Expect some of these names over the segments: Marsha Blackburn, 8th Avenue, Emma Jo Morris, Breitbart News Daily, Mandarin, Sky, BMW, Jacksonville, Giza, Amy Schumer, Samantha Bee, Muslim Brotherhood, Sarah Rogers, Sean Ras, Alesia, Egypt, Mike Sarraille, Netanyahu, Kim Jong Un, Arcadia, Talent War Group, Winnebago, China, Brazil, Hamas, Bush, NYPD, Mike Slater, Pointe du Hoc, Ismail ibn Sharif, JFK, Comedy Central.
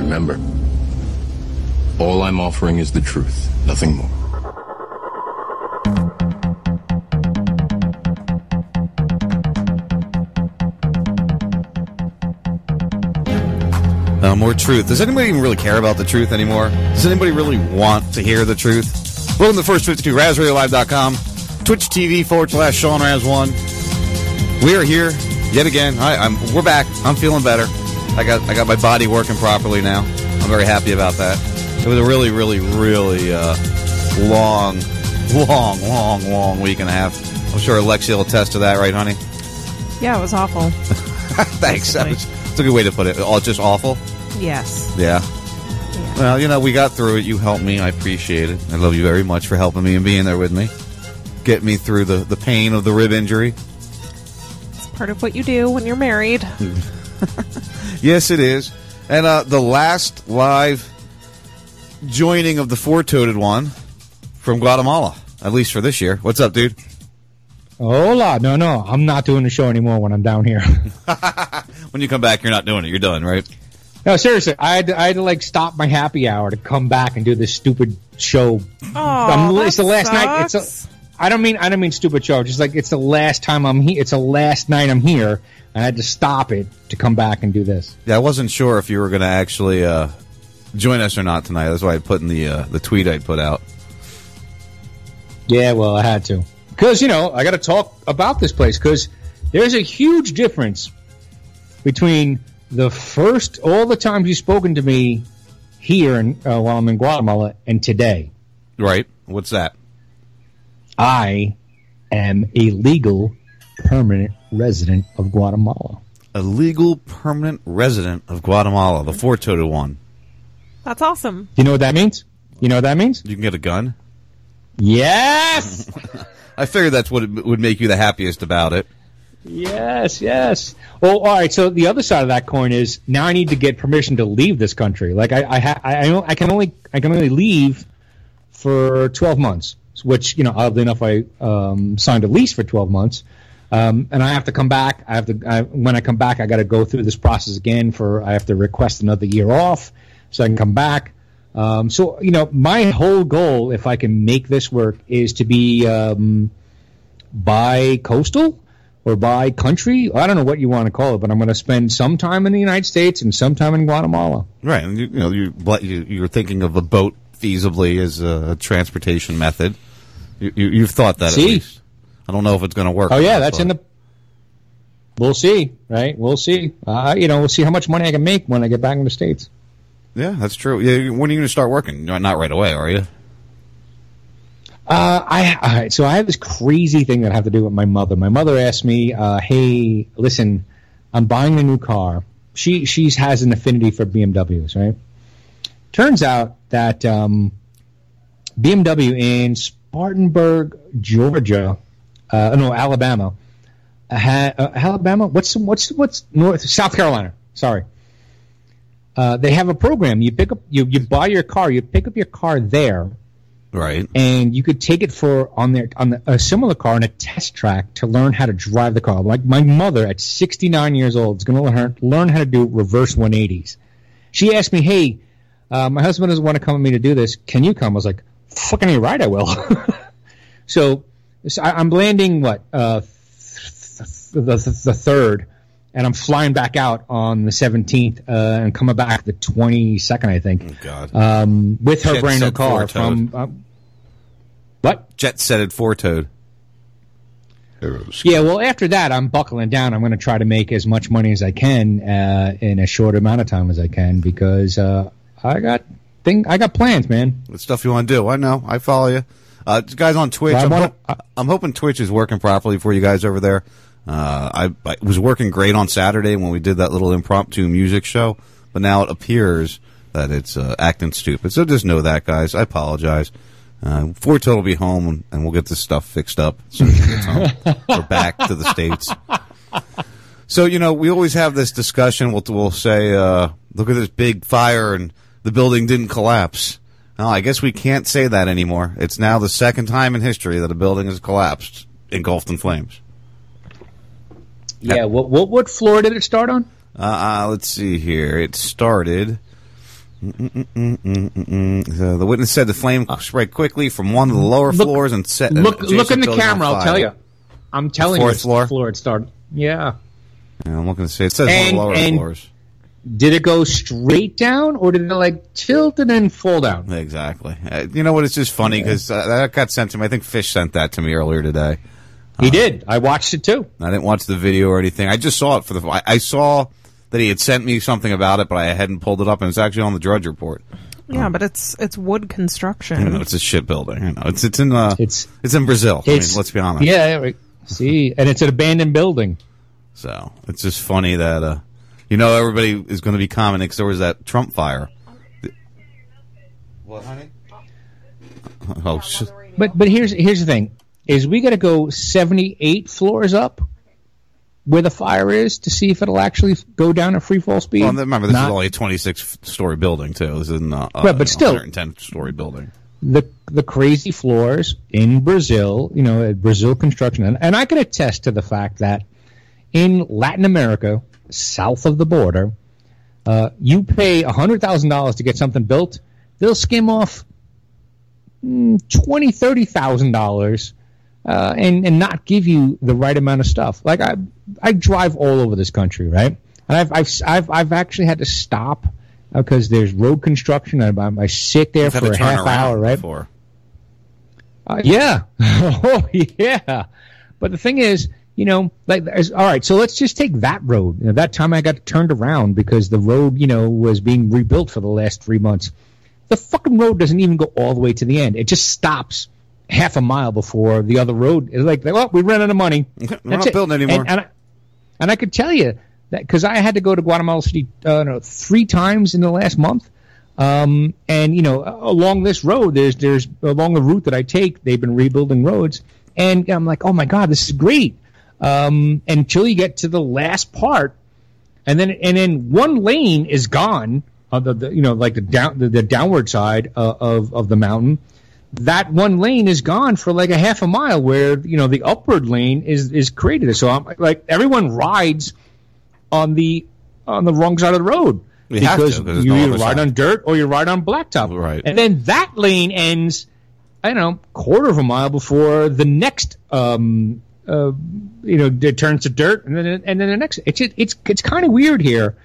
Remember, all I'm offering is the truth, nothing more. More truth. Does anybody even really care about the truth anymore? Does anybody really want to hear the truth? Welcome to the first 52, RazRadioLive.com, twitch.tv/SeanRaz1. We are here yet again. We're back. I'm feeling better. I got my body working properly now. I'm very happy about that. It was a really, really, really long week and a half. I'm sure Alexia will attest to that, right, honey? Yeah, it was awful. Thanks. That's a good way to put it. All just awful. Yes. Yeah. Well, you know, we got through it. You helped me. I appreciate it. I love you very much for helping me and being there with me. Get me through the pain of the rib injury. It's part of what you do when you're married. Yes, it is. And the last live joining of the four-toed one from Guatemala, at least for this year. What's up, dude? Hola. No. I'm not doing the show anymore when I'm down here. When you come back, you're not doing it. You're done, right? No, seriously, I had to like stop my happy hour to come back and do this stupid show. Oh, it's the last night. I don't mean stupid show. Just like it's the last time I'm here. It's the last night I'm here. I had to stop it to come back and do this. Yeah, I wasn't sure if you were going to actually join us or not tonight. That's why I put in the tweet I put out. Yeah, well, I had to because you know I got to talk about this place because there's a huge difference between. All the times you've spoken to me here while I'm in Guatemala and today. Right. What's that? I am a legal permanent resident of Guatemala. A legal permanent resident of Guatemala, the four-toed one. That's awesome. You know what that means? You can get a gun? Yes! I figured that's what would make you the happiest about it. Yes. Well, all right. So the other side of that coin is now I need to get permission to leave this country. Like I can only leave for 12 months, which you know, oddly enough, I signed a lease for 12 months, and I have to come back. When I come back, I got to go through this process again. I have to request another year off so I can come back. So you know, my whole goal, if I can make this work, is to be bi-coastal. Or by country, I don't know what you want to call it, but I'm going to spend some time in the United States and some time in Guatemala. Right, and you're thinking of a boat feasibly as a transportation method. You've thought that. See? At least. I don't know if it's going to work. Oh yeah, that's in the. We'll see, right? We'll see. We'll see how much money I can make when I get back in the States. Yeah, that's true. Yeah, when are you going to start working? Not right away, are you? So I have this crazy thing that I have to do with my mother. My mother asked me, hey, listen, I'm buying a new car. She has an affinity for BMWs, right? Turns out that BMW in Spartanburg, Georgia, no, Alabama. Alabama? What's North South Carolina? Sorry. They have a program. You buy your car, you pick up your car there. Right, and you could take it on a similar car on a test track to learn how to drive the car. Like my mother at 69 years old is going to learn how to do reverse 180s. She asked me, "Hey, my husband doesn't want to come with me to do this. Can you come?" I was like, "Fucking right, I will." So I'm landing the 3rd, and I'm flying back out on the 17th and coming back the 22nd, I think. Oh, God. With her brand new car from what? Jet-setted four-toed. Yeah, well, after that, I'm buckling down. I'm going to try to make as much money as I can in a short amount of time as I can because I got plans, man. What stuff you want to do? I know. I follow you. Guys on Twitch, I'm hoping Twitch is working properly for you guys over there. I was working great on Saturday when we did that little impromptu music show, but now it appears that it's acting stupid. So just know that, guys. I apologize. Forte will be home, and we'll get this stuff fixed up as soon as he gets home. We're back to the States. So, you know, we always have this discussion. We'll say, look at this big fire, and the building didn't collapse. Now, I guess we can't say that anymore. It's now the second time in history that a building has collapsed, engulfed in flames. Yeah, what floor did it start on? Let's see here. It started... The witness said the flame spread quickly from one of the lower floors and set. Look in the camera. I'll tell you. I'm telling you, it's the floor it started. Yeah. I'm looking to see. It says one of the lower floors. Did it go straight down, or did it like tilt and then fall down? Exactly. You know what? It's just funny because that got sent to me. I think Fish sent that to me earlier today. He did. I watched it too. I didn't watch the video or anything. I just saw it for the. I saw that he had sent me something about it, but I hadn't pulled it up, and it's actually on the Drudge Report. Yeah, but it's wood construction. You know, it's a shit building. You know, it's in it's in Brazil. I mean, let's be honest. Yeah, see, and it's an abandoned building. So it's just funny that you know, everybody is going to be commenting because there was that Trump fire. What, honey? Oh, but here's the thing: is we got to go 78 floors up where the fire is to see if it'll actually go down at free fall speed. Well, remember, this is only a 26-story building, too. This isn't a 110-story building. The crazy floors in Brazil, you know, Brazil construction. And I can attest to the fact that in Latin America, south of the border, you pay $100,000 to get something built. They'll skim off $20,000, $30,000 and not give you the right amount of stuff. Like I drive all over this country, right? And I've actually had to stop because there's road construction. I sit there for a half hour, right? Yeah, oh yeah. But the thing is, you know, like all right. So let's just take that road. You know, that time I got turned around because the road, you know, was being rebuilt for the last 3 months. The fucking road doesn't even go all the way to the end. It just stops half a mile before the other road. It's like, well, we ran out of money. We're not building anymore. And I could tell you that because I had to go to Guatemala City 3 times in the last month. And, you know, along this road, there's along the route that I take, they've been rebuilding roads. And I'm like, oh, my God, this is great. Until you get to the last part. And then one lane is gone on the you know, like the downward side of the mountain. That one lane is gone for like a half a mile where, you know, the upward lane is created. So I'm like, everyone rides on the wrong side of the road. Because you either ride on dirt or you ride on blacktop. Right. And then that lane ends, I don't know, quarter of a mile before the next, you know, it turns to dirt. And then the next, it's kind of weird here,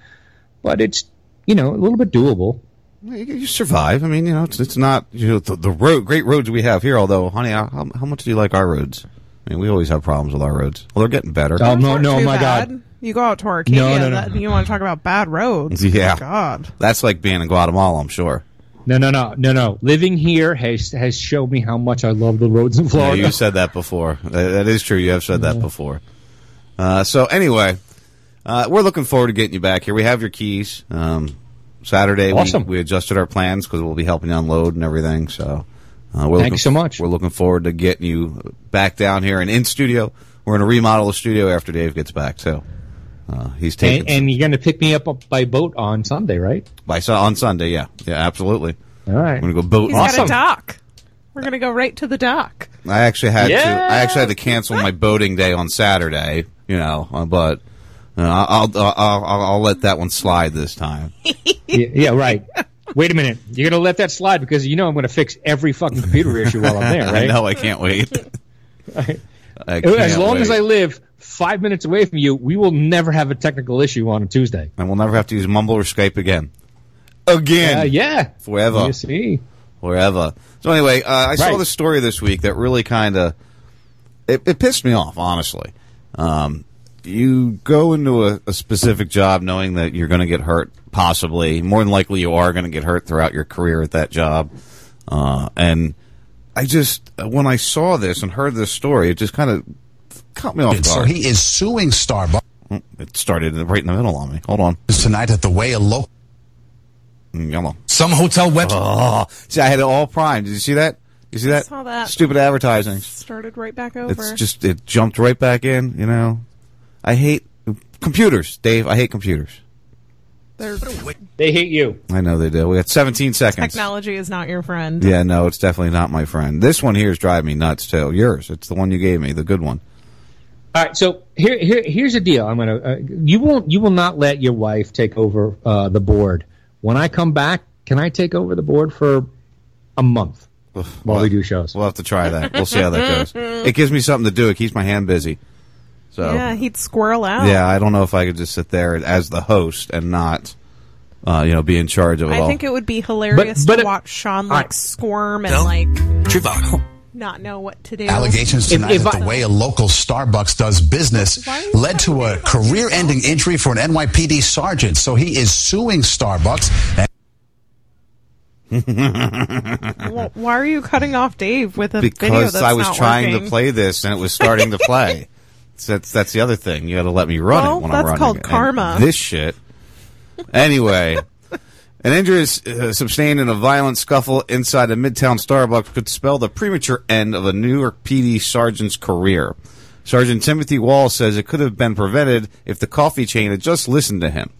but it's, you know, a little bit doable. You survive. I mean, you know, it's not, you know, the road, great roads we have here. Although, honey, how much do you like our roads? I mean, we always have problems with our roads. Well, they're getting better. Oh, no, my bad. God. You go out to Arcadia and you want to talk about bad roads. Yeah. Oh, God. That's like being in Guatemala, I'm sure. No. Living here has showed me how much I love the roads in Florida. Yeah, you said that before. That is true. You have said that before. So, anyway, we're looking forward to getting you back here. We have your keys. Saturday, awesome. we adjusted our plans because we'll be helping you unload and everything. So, thanks so much. We're looking forward to getting you back down here and in studio. We're going to remodel the studio after Dave gets back, too. He's taking and you're going to pick me up by boat on Sunday, right? On Sunday, yeah. Yeah, absolutely. All right. We're going to go boat. He's awesome. Got a dock. We're going to go right to the dock. I actually had to cancel my boating day on Saturday, you know, but... I'll let that one slide this time. yeah, right. Wait a minute. You're going to let that slide because you know I'm going to fix every fucking computer issue while I'm there, right? No, I can't wait. As long as I live 5 minutes away from you, we will never have a technical issue on a Tuesday. And we'll never have to use Mumble or Skype again. Yeah. Forever. You see. Forever. So anyway, I saw this story this week that really kind of... It pissed me off, honestly. You go into a specific job knowing that you're going to get hurt, possibly. More than likely, you are going to get hurt throughout your career at that job. And I just, when I saw this and heard this story, it just kind of caught me off guard. So he is suing Starbucks. It started right in the middle on me. Hold on. Tonight at the way a local. Yellow. Some hotel website. Oh. See, I had it all primed. Did you see that? You see that? I saw that. Stupid advertising. Started right back over. It's just, it jumped right back in, you know. I hate computers, Dave. I hate computers. They hate you. I know they do. We got 17 seconds. Technology is not your friend. Yeah, no, it's definitely not my friend. This one here is driving me nuts, too. Yours. It's the one you gave me, the good one. All right, so here's the deal. I'm gonna you will not let your wife take over the board. When I come back, can I take over the board for a month while we do shows? We'll have to try that. We'll see how that goes. It gives me something to do. It keeps my hand busy. So yeah, he'd squirrel out. Yeah, I don't know if I could just sit there as the host and not be in charge of it all. I think it would be hilarious to watch Sean squirm and Trivago. Not know what to do. Allegations tonight that the way a local Starbucks does business led to a career-ending injury for an NYPD sergeant. So he is suing Starbucks. Why are you cutting off Dave with a video that's not working? Because I was trying to play this and it was starting to play. That's the other thing. You got to let me run it when I'm running. That's called karma. This shit. Anyway. An injury sustained in a violent scuffle inside a Midtown Starbucks could spell the premature end of a New York PD sergeant's career. Sergeant Timothy Wall says it could have been prevented if the coffee chain had just listened to him.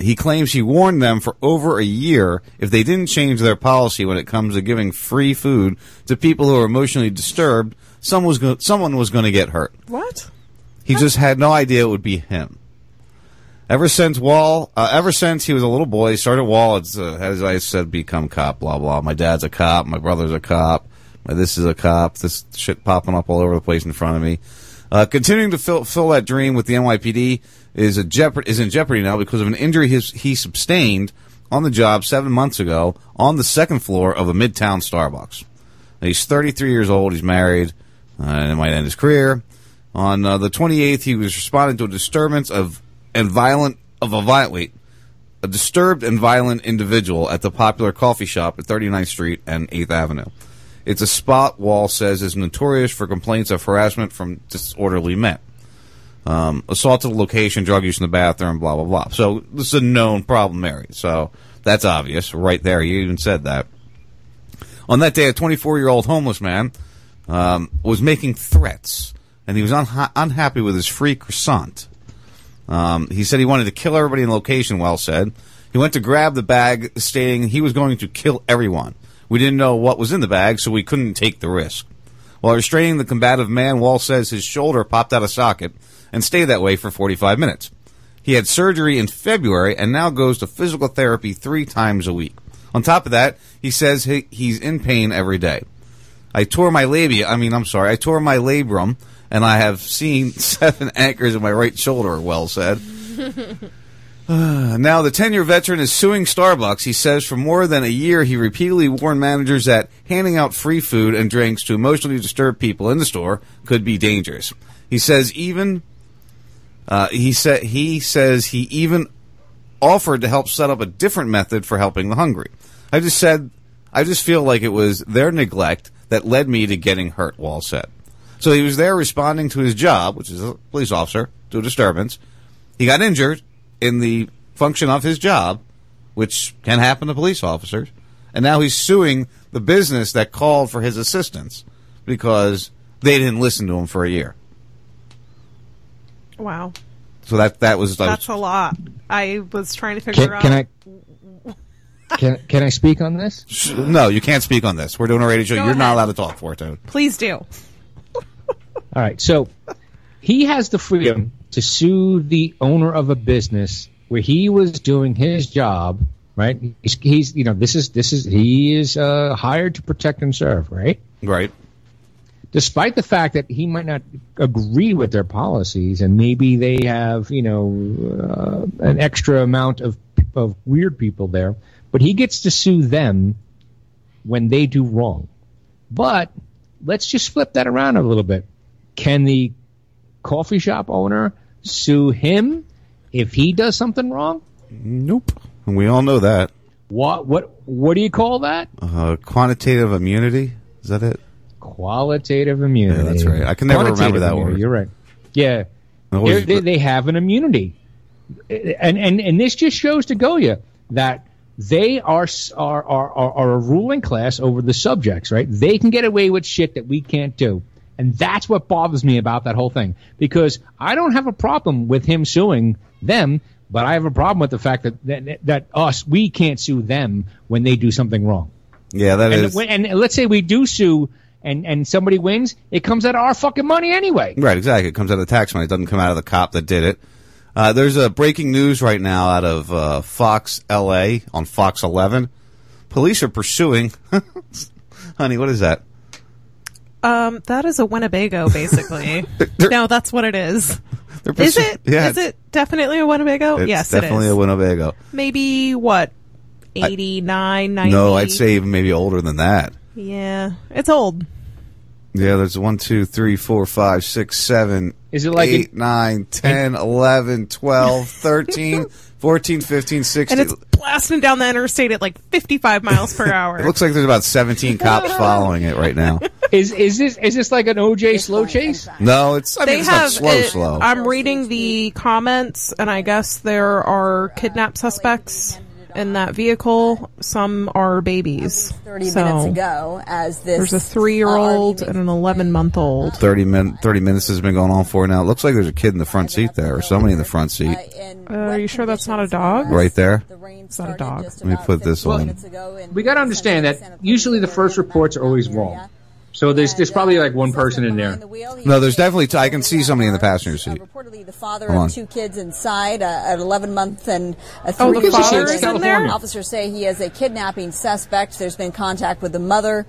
He claims he warned them for over a year if they didn't change their policy when it comes to giving free food to people who are emotionally disturbed, someone was going to get hurt. What? He just had no idea it would be him. Ever since he was a little boy, he started Wall, as I said, become cop, blah, blah. My dad's a cop. My brother's a cop. This is a cop. This shit popping up all over the place in front of me. Continuing to fill that dream with the NYPD is in jeopardy now because of an injury he sustained on the job 7 months ago on the second floor of a Midtown Starbucks. Now, he's 33 years old. He's married. And it might end his career. On the 28th, he was responding to a disturbance of a disturbed and violent individual at the popular coffee shop at 39th Street and 8th Avenue. It's a spot Wall says is notorious for complaints of harassment from disorderly men. Assault at the location, drug use in the bathroom, blah, blah, blah. So this is a known problem area. So that's obvious right there. You even said that. On that day, a 24-year-old homeless man was making threats, and he was unhappy with his free croissant. He said he wanted to kill everybody in the location, Wall said. He went to grab the bag, stating he was going to kill everyone. We didn't know what was in the bag, so we couldn't take the risk. While restraining the combative man, Wall says his shoulder popped out of socket and stayed that way for 45 minutes. He had surgery in February and now goes to physical therapy 3 times a week. On top of that, he says he's in pain every day. I tore my labrum, and I have seen 7 anchors in my right shoulder, Wells said. Now, the 10-year veteran is suing Starbucks. He says for more than a year, he repeatedly warned managers that handing out free food and drinks to emotionally disturbed people in the store could be dangerous. He says he even offered to help set up a different method for helping the hungry. I just feel like it was their neglect that led me to getting hurt, Wall said. So he was there responding to his job, which is a police officer, to a disturbance. He got injured in the function of his job, which can happen to police officers. And now he's suing the business that called for his assistance because they didn't listen to him for a year. Wow. So that's a lot. I was trying to figure out. Can I speak on this? No, you can't speak on this. We're doing a radio show. You're not allowed to talk for it, dude. Please do. All right, so he has the freedom to sue the owner of a business where he was doing his job, right? He is hired to protect and serve, right? Right. Despite the fact that he might not agree with their policies, and maybe they have, an extra amount of weird people there, but he gets to sue them when they do wrong. But let's just flip that around a little bit. Can the coffee shop owner sue him if he does something wrong? Nope. And we all know that. What do you call that? Quantitative immunity. Is that it? Qualitative immunity. Yeah, that's right. I can never remember that word. You're right. Yeah. They have an immunity. And this just shows to Goya that They are a ruling class over the subjects, right? They can get away with shit that we can't do. And that's what bothers me about that whole thing, because I don't have a problem with him suing them, but I have a problem with the fact that us, we can't sue them when they do something wrong. Yeah, that is. And let's say we do sue and somebody wins, it comes out of our fucking money anyway. Right, exactly. It comes out of tax money. It doesn't come out of the cop that did it. There's a breaking news right now out of Fox LA on Fox 11. Police are pursuing. Honey, what is that? That is a Winnebago, basically. No, that's what it is. Is it? Yeah, is it definitely a Winnebago? Yes, it is. Definitely a Winnebago. Maybe what? 89, 90? No, I'd say even maybe older than that. Yeah, it's old. Yeah, there's 1, 2, 3, 4, 5, 6, 7, is it like 8, 9, 10, 11, 12, 13, 14, 15, 16. And it's blasting down the interstate at like 55 miles per hour. It looks like there's about 17 cops following it right now. Is this like an OJ slow chase? No, it's not slow. I'm reading the comments, and I guess there are kidnapped suspects in that vehicle. Some are babies. 30 minutes ago, there's a 3-year-old and an 11-month-old. 30 minutes has been going on for now. It looks like there's a kid in the front seat there, or somebody in the front seat. Are you sure that's not a dog? Right there. It's not a dog. Let me put this on. We got to understand that usually the first reports are always wrong. So there's probably like one person in there. No, there's definitely I can see somebody in the passenger seat. Reportedly the father of two kids inside, an 11-month and a 3-year-old. Oh, the father is in there? Officers say he is a kidnapping suspect. There's been contact with the mother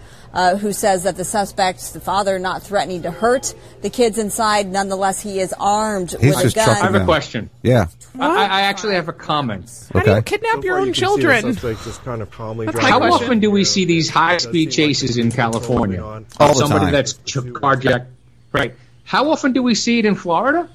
who says that the suspect, the father, not threatening to hurt the kids inside. Nonetheless, he is armed with a gun. I have a question. Yeah. I actually have a comment. How do you kidnap your own children? How often do we see these high-speed chases in California? All the somebody time. That's carjacked, right? How often do we see it in Florida?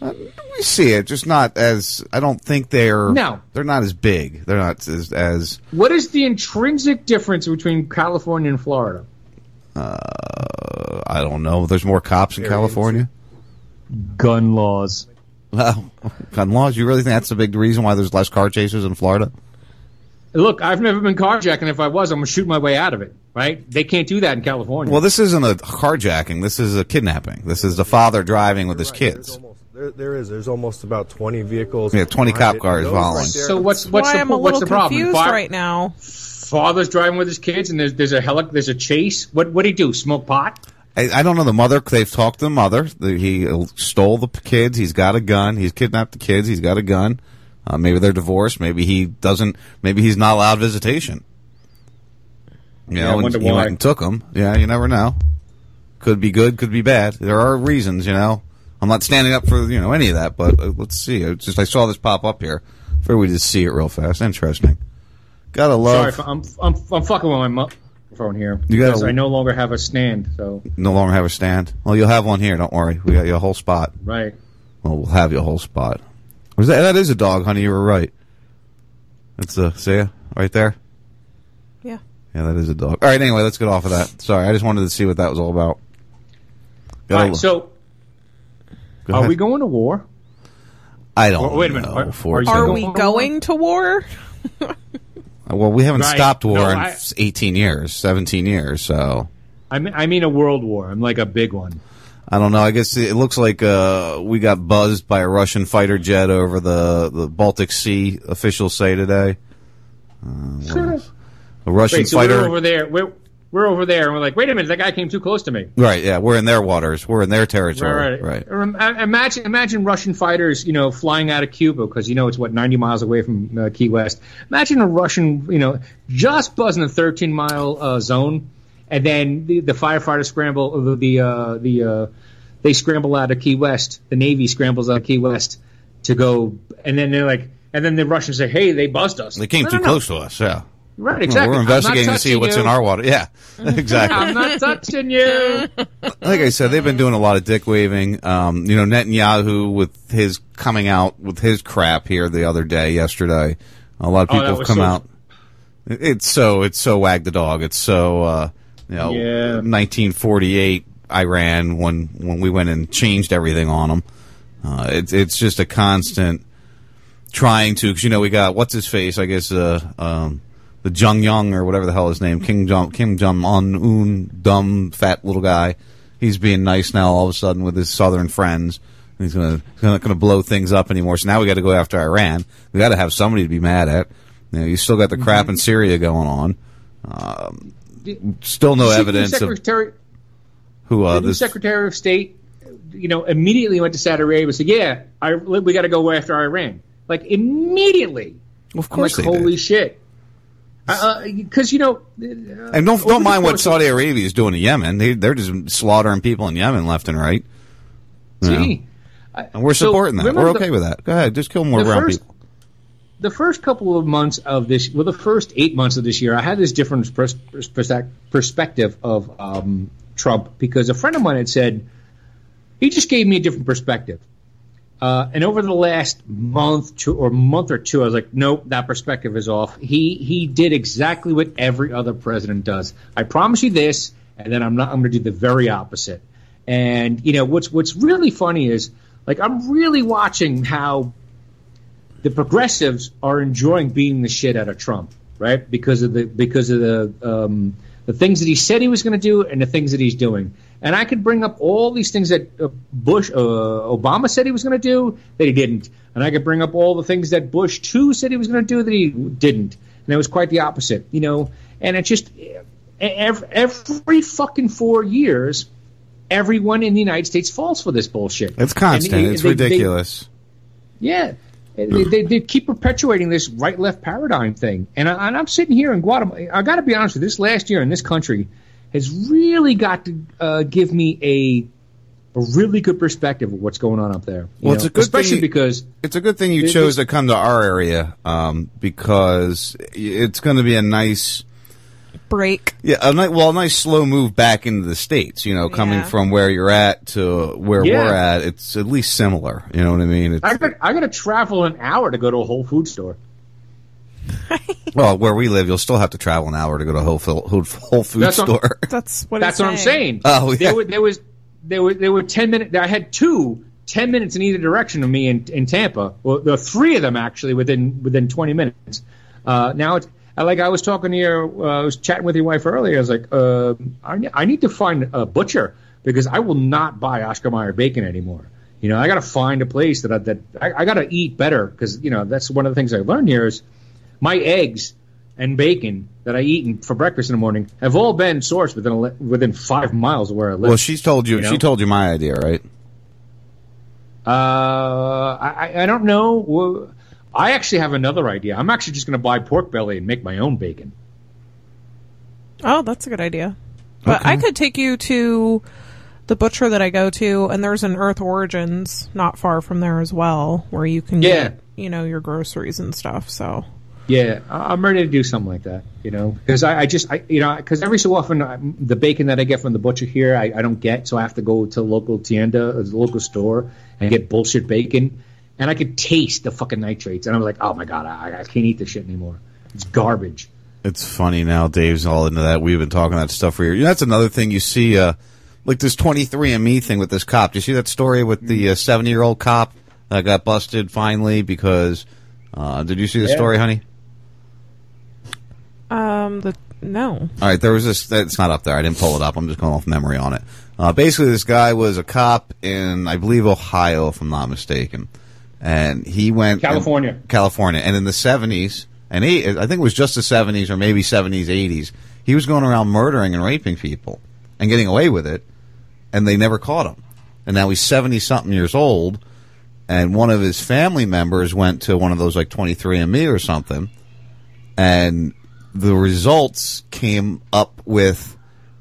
We see it, just not as. I don't think they're not as big. They're not as. What is the intrinsic difference between California and Florida? I don't know. There's more cops in California. Gun laws. Well, gun laws. You really think that's a big reason why there's less car chasers in Florida? Look, I've never been carjacked, and if I was, I'm going to shoot my way out of it, right? They can't do that in California. Well, this isn't a carjacking. This is a kidnapping. This is the father driving with his kids. There's almost about 20 vehicles. Yeah, 20 cop cars following. So what's the problem? I'm a little confused right now. Father's driving with his kids, and there's a chase. What did he do, smoke pot? I don't know the mother. They've talked to the mother. He stole the kids. He's got a gun. He's kidnapped the kids. He's got a gun. Maybe they're divorced. Maybe he doesn't. Maybe he's not allowed visitation. You know, and he went and took him. Yeah, you never know. Could be good. Could be bad. There are reasons. You know, I'm not standing up for any of that. But let's see. It's just I saw this pop up here. I figured we just see it real fast. Interesting. Gotta love. Sorry, I'm fucking with my microphone here because I no longer have a stand. So no longer have a stand. Well, you'll have one here. Don't worry. We got you a whole spot. Right. Well, we'll have you a whole spot. That is a dog, honey. You were right. That's see ya? Right there? Yeah. Yeah, that is a dog. All right, anyway, let's get off of that. Sorry, I just wanted to see what that was all about. All right, so are we going to war? I don't know. Wait a minute. Are we going to war? Well, we haven't stopped war in 18 years, 17 years, so. I mean a world war. I'm like a big one. I don't know. I guess it looks like we got buzzed by a Russian fighter jet over the Baltic Sea, officials say today. Sure. A Russian fighter. We're over there. We're over there, and we're like, wait a minute, that guy came too close to me. Right, yeah. We're in their waters. We're in their territory. Right. Imagine Russian fighters, flying out of Cuba because, it's, 90 miles away from Key West. Imagine a Russian, just buzzing a 13-mile zone. And then the firefighters scramble. They scramble out of Key West. The Navy scrambles out of Key West to go. And then they're like, and then the Russians say, "Hey, they buzzed us. They came too close to us." Yeah. Right. Exactly. We're investigating to see what's in our water. Yeah. Exactly. I'm not touching you. Like I said, they've been doing a lot of dick waving. Netanyahu with his coming out with his crap here the other day, yesterday. A lot of people have come out. It's so wag the dog. It's so. 1948 Iran when we went and changed everything on them. It's just a constant trying to, because, you know, we got, what's his face, I guess, the Jung Young or whatever the hell his name, Kim Jong Un, dumb, fat little guy. He's being nice now all of a sudden with his southern friends. He's not going to blow things up anymore. So now we got to go after Iran. We got to have somebody to be mad at. You know, you still got the crap in Syria going on. Still no evidence of who the this Secretary of State, you know, immediately went to Saudi Arabia and said, "Yeah, we got to go after Iran." Like immediately. Of course, I'm like, holy shit. Because you know, and don't mind what Saudi Arabia is doing to Yemen. They're just slaughtering people in Yemen left and right. See, and we're supporting that. We're okay with that. Go ahead, just kill more brown people. The first couple of months of this, well, the first 8 months of this year, I had this different perspective of Trump because a friend of mine had said he just gave me a different perspective. And over the last month or two, I was like, nope, that perspective is off. He did exactly what every other president does. I promise you this, and then I'm going to do the very opposite. And you know what's really funny is, like, I'm really watching how the progressives are enjoying beating the shit out of Trump, right? Because of the things that he said he was going to do and the things that he's doing. And I could bring up all these things that Obama said he was going to do that he didn't. And I could bring up all the things that Bush, too, said he was going to do that he didn't. And it was quite the opposite, you know. And it's just every fucking 4 years, everyone in the United States falls for this bullshit. It's constant. It's ridiculous. They keep perpetuating this right-left paradigm thing. And I'm sitting here in Guatemala. I got to be honest with you, this last year in this country has really got to give me a really good perspective of what's going on up there. Well, it's a good especially thing, because it's a good thing you chose to come to our area because it's going to be a nice break. Yeah, a nice slow move back into the States, you know, coming from where you're at to where we're at. It's at least similar, you know what I mean? I got to travel an hour to go to a Whole Foods store. Well, where we live, you'll still have to travel an hour to go to a Whole Foods store. That's what I'm saying. Oh, yeah. There were 10 minutes. I had 10 minutes in either direction of me in Tampa. Well, there were three of them actually within 20 minutes. Now it's like I was talking to you. I was chatting with your wife earlier. I was like, I need to find a butcher because I will not buy Oscar Mayer bacon anymore. You know, I got to find a place that I got to eat better because you know that's one of the things I learned here is. My eggs and bacon that I eat for breakfast in the morning have all been sourced within 5 miles of where I live. Well, she told you my idea, right? I don't know. I actually have another idea. I'm actually just going to buy pork belly and make my own bacon. Oh, that's a good idea. But okay. I could take you to the butcher that I go to, and there's an Earth Origins not far from there as well, where you can get, you know, your groceries and stuff. So. Yeah, I'm ready to do something like that, you know, because because every so often the bacon that I get from the butcher here I don't get, so I have to go to local tienda, the local store, and get bullshit bacon, and I could taste the fucking nitrates, and I'm like, oh my god, I can't eat this shit anymore. It's garbage. It's funny now, Dave's all into that. We've been talking that stuff for years. You know, that's another thing you see, like this 23andMe thing with this cop. Do you see that story with the 70-year-old cop that got busted finally because? Did you see the story, honey? No. All right, there was this. It's not up there. I didn't pull it up. I'm just going off memory on it. Basically, this guy was a cop in, I believe, Ohio, if I'm not mistaken, and he went California, and in the 70s, and I think it was just the 70s or maybe 70s, 80s, he was going around murdering and raping people and getting away with it, and they never caught him. And now he's 70-something years old, and one of his family members went to one of those like 23andMe or something, and the results came up with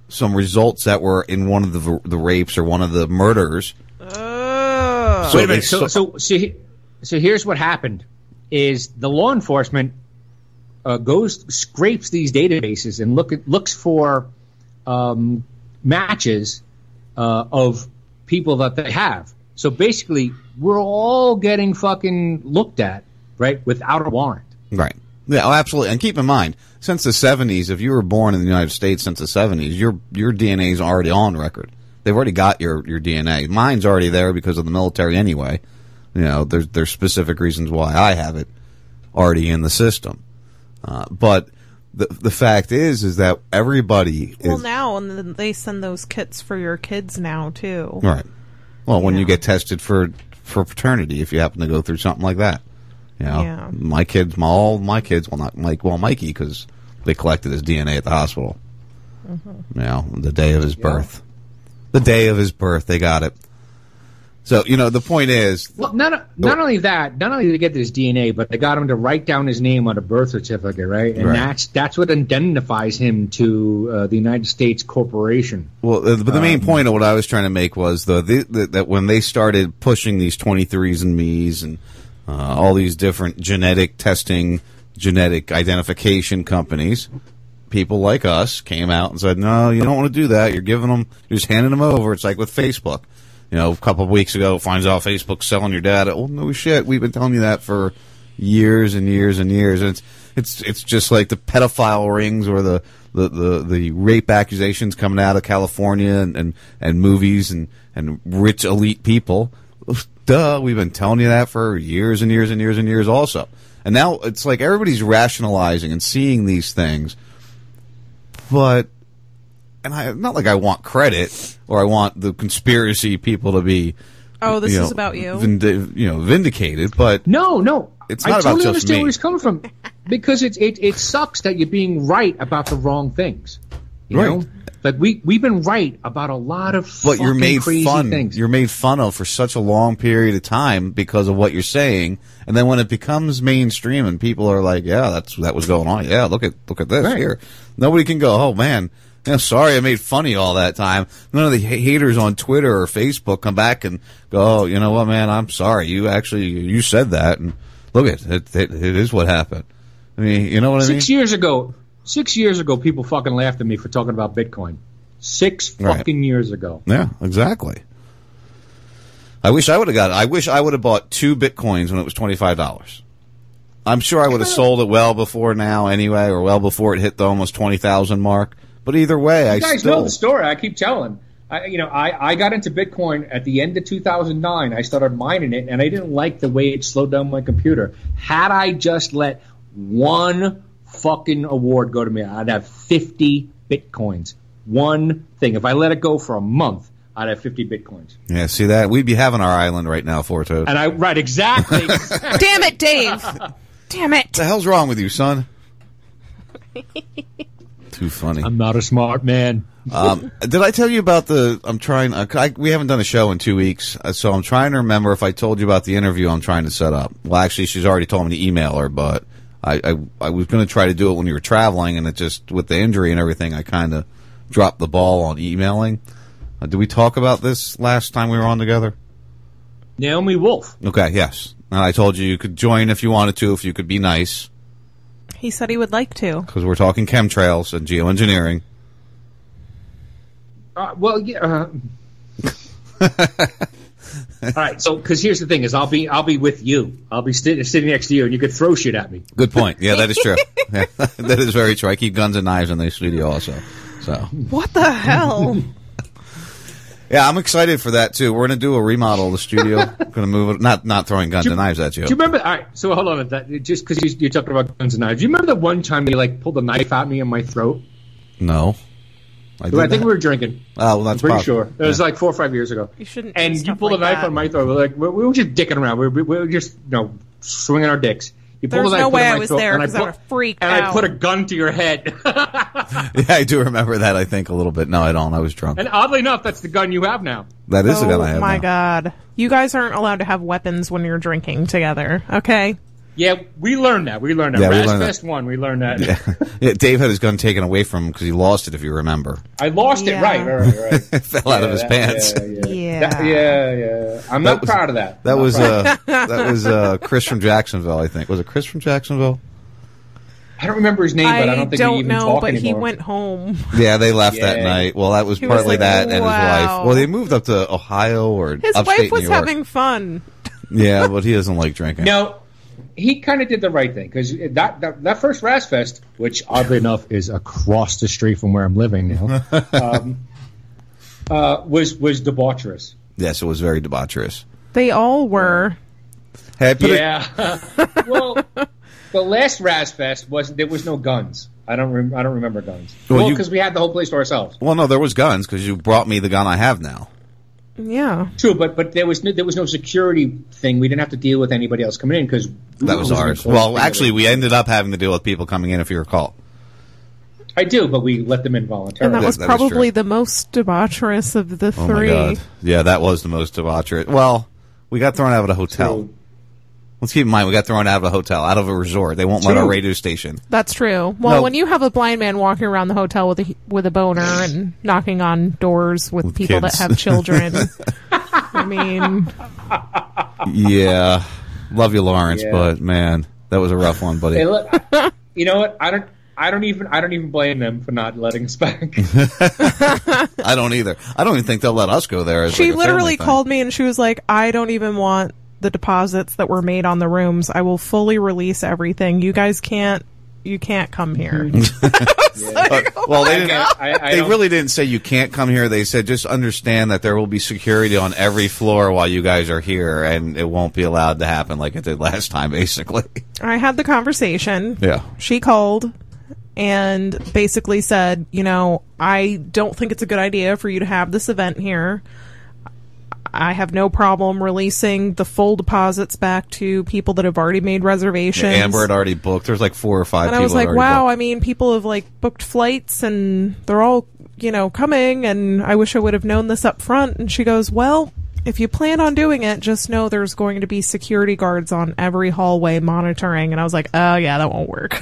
some results that were in one of the rapes or one of the murders. Oh. So wait a minute. So here's what happened: is the law enforcement scrapes these databases and looks for matches of people that they have. So basically, we're all getting fucking looked at, right, without a warrant. Right. Yeah, oh, absolutely. And keep in mind, since the 70s, if you were born in the United States since the 70s, your DNA's already on record. They've already got your DNA. Mine's already there because of the military anyway. You know, there's specific reasons why I have it already in the system. But the fact is that everybody is... Well, now, and then they send those kits for your kids now, too. Right. Well, when you get tested for paternity, if you happen to go through something like that. You know, my kids, all my kids, well, not Mike, well, Mikey, because they collected his DNA at the hospital. Mm-hmm. You know, the day of his birth. The day of his birth, they got it. So, you know, the point is... Well, not only did they get his DNA, but they got him to write down his name on a birth certificate, right? And that's what identifies him to the United States corporation. Well, but the main point of what I was trying to make was that when they started pushing these 23andMe's and all these different genetic testing, genetic identification companies, people like us came out and said, no, you don't want to do that. You're giving them... You're just handing them over. It's like with Facebook. You know, a couple of weeks ago, finds out Facebook's selling your data. Oh, no shit. We've been telling you that for years and years and years. And it's just like the pedophile rings or the rape accusations coming out of California and movies and rich elite people. Duh, we've been telling you that for years and years and years and years also. And now it's like everybody's rationalizing and seeing these things. But... And I not like I want credit or I want the conspiracy people to be. Oh, this is about you. Vindicated, but no, it's not about just me. I totally understand where he's coming from, because it sucks that you're being right about the wrong things. You know, like we've been right about a lot of things. You're made fun of for such a long period of time because of what you're saying, and then when it becomes mainstream and people are like, yeah, that was going on. Yeah, look at this here. Nobody can go, oh man. Yeah, sorry I made fun of you all that time. None of the haters on Twitter or Facebook come back and go, oh, you know what, man, I'm sorry. You said that, and look at it. It is what happened. I mean, you know what I mean? Six years ago, people fucking laughed at me for talking about Bitcoin. 6 fucking years ago. Yeah, exactly. I wish I would have bought 2 Bitcoins when it was $25. I'm sure I would have sold it well before now anyway, or well before it hit the almost 20,000 mark. But either way, you guys know the story. I keep telling. I got into Bitcoin at the end of 2009. I started mining it, and I didn't like the way it slowed down my computer. Had I just let one fucking award go to me, I'd have 50 Bitcoins. One thing. If I let it go for a month, I'd have 50 Bitcoins. Yeah, see that? We'd be having our island right now, Forto. And exactly. Damn it, Dave. Damn it. What the hell's wrong with you, son? Too funny. I'm not a smart man. Did I tell you about the... I'm trying... we haven't done a show in 2 weeks, so I'm trying to remember if I told you about the interview I'm trying to set up. Well, actually, she's already told me to email her, but I was going to try to do it when you were traveling, and it just... With the injury and everything, I kind of dropped the ball on emailing. Did we talk about this last time we were on together? Naomi Wolf. Okay, yes. And I told you could join if you wanted to, if you could be nice. He said he would like to. Because we're talking chemtrails and geoengineering. Well, yeah. All right, so because here's the thing is I'll be with you. I'll be sitting next to you, and you could throw shit at me. Good point. Yeah, that is true. Yeah, that is very true. I keep guns and knives in the studio also. So what the hell? Yeah, I'm excited for that too. We're going to do a remodel of the studio. We're going to move it. Not throwing guns and knives at you. Do you remember? All right, so hold on. That, just because you talked about guns and knives, do you remember the one time you pulled a knife at me in my throat? No, I think we were drinking. Oh, well, that's I'm pretty sure. It was 4 or 5 years ago. You shouldn't. And you pulled a knife on my throat. We were just dicking around. We were just swinging our dicks. There's no way I was there because I'm a freak out. And I put a gun to your head. Yeah, I do remember that, I think, a little bit. No, I don't. I was drunk. And oddly enough, that's the gun you have now. That is the gun I have now. Oh, my God. You guys aren't allowed to have weapons when you're drinking together, okay? Yeah, we learned that. Yeah, Rasfest 1, we learned that. Yeah. Yeah, Dave had his gun taken away from him because he lost it, if you remember. I lost it, right. It fell out of his pants. Yeah. I'm not proud of that. That was Chris from Jacksonville, I think. Was it Chris from Jacksonville? I don't remember his name, but I don't think he even talked anymore. He went home. Yeah, they left that night. Well, that was partly that and his wife. Well, they moved up to Ohio or upstate New York. His wife was having fun. Yeah, but he doesn't like drinking. No. He kind of did the right thing, because that first Rasfest, which oddly enough is across the street from where I'm living now, was debaucherous. Yes, it was very debaucherous. They all were. Hey, yeah. Well, the last Rasfest there was no guns. I don't remember guns. Well, because we had the whole place to ourselves. Well, no, there was guns because you brought me the gun I have now. Yeah. True, but there was no security thing. We didn't have to deal with anybody else coming in because that was ours. Well, actually, we ended up having to deal with people coming in. If you recall, I do, but we let them in voluntarily. And that was probably the most debaucherous of the three. My God. Yeah, that was the most debaucherous. Well, we got thrown out of a hotel. True. Let's keep in mind, we got thrown out of a hotel, out of a resort. They won't let our radio station. That's true. Well, when you have a blind man walking around the hotel with a boner and knocking on doors with people kids. That have children, I mean... Yeah. Love you, Lawrence, but, man, that was a rough one, buddy. Hey, look, you know what? I don't even blame them for not letting us back. I don't either. I don't even think they'll let us go there. She literally called me and she was like, I don't even want... the deposits that were made on the rooms. I will fully release everything. You guys can't come here. Like, well, they didn't. They really didn't say you can't come here. They said just understand that there will be security on every floor while you guys are here, and it won't be allowed to happen like it did last time. Basically, I had the conversation. Yeah, she called and basically said, you know, I don't think it's a good idea for you to have this event here. I have no problem releasing the full deposits back to people that have already made reservations. Yeah, Amber had already booked. There's like 4 or 5 people. And I was like, wow, booked. I mean, people have like booked flights and they're all, you know, coming, and I wish I would have known this up front. And she goes, well, if you plan on doing it, just know there's going to be security guards on every hallway monitoring. And I was like, oh yeah, that won't work.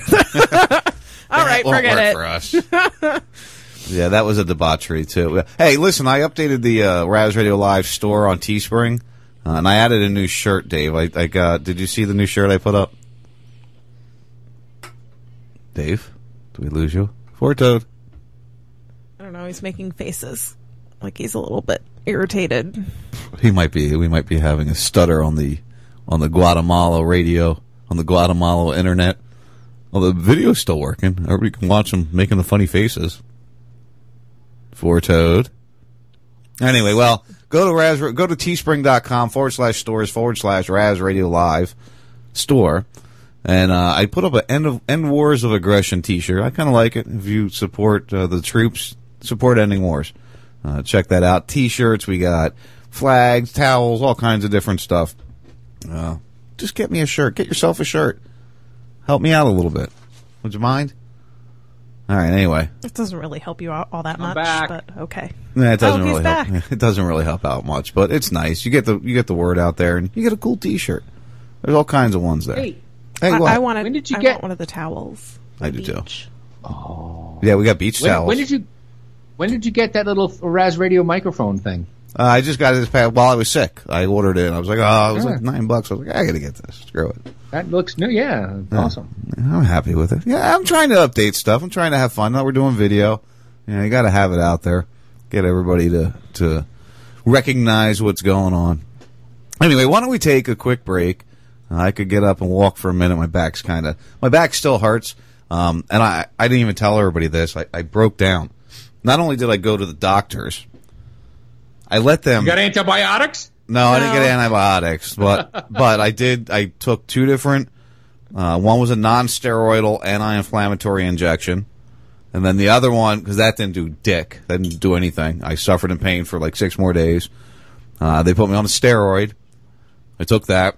All right, forget it. For us. Yeah, that was a debauchery, too. Hey, listen, I updated the Raz Radio Live store on Teespring, and I added a new shirt, Dave. I got. Did you see the new shirt I put up? Dave, did we lose you? Poor Toad. I don't know. He's making faces like he's a little bit irritated. He might be. We might be having a stutter on the Guatemala radio, on the Guatemala internet. Well, the video's still working. Everybody can watch him making the funny faces. For Toad. Anyway, well, go to teespring.com/stores/RazRadioLive store, and I put up an end wars of aggression T-shirt. I kind of like it. If you support the troops, support ending wars. Check that out. T-shirts, we got flags, towels, all kinds of different stuff. Just get me a shirt. Get yourself a shirt. Help me out a little bit. Would you mind? All right. Anyway, it doesn't really help you out all that much, but okay. Yeah, it doesn't really help out much, but it's nice. You get the word out there, and you get a cool T-shirt. There's all kinds of ones there. Hey, what? When did you get one of the towels? I do beach. Too. Oh, yeah, we got beach towels. When did you get that little Raz Radio microphone thing? I just got it while I was sick. I ordered it. And I was like, like $9. I was like, I got to get this. Screw it. That looks new. Yeah, awesome. I'm happy with it. Yeah, I'm trying to update stuff. I'm trying to have fun. Now we're doing video. You know, you got to have it out there. Get everybody to recognize what's going on. Anyway, why don't we take a quick break? I could get up and walk for a minute. My back still hurts. And I didn't even tell everybody this. I broke down. Not only did I go to the doctors... I let them. You got antibiotics? No, I didn't get antibiotics, but I did. I took 2 different. One was a non-steroidal anti-inflammatory injection, and then the other one because that didn't do dick. That didn't do anything. I suffered in pain for like 6 more days. They put me on a steroid. I took that.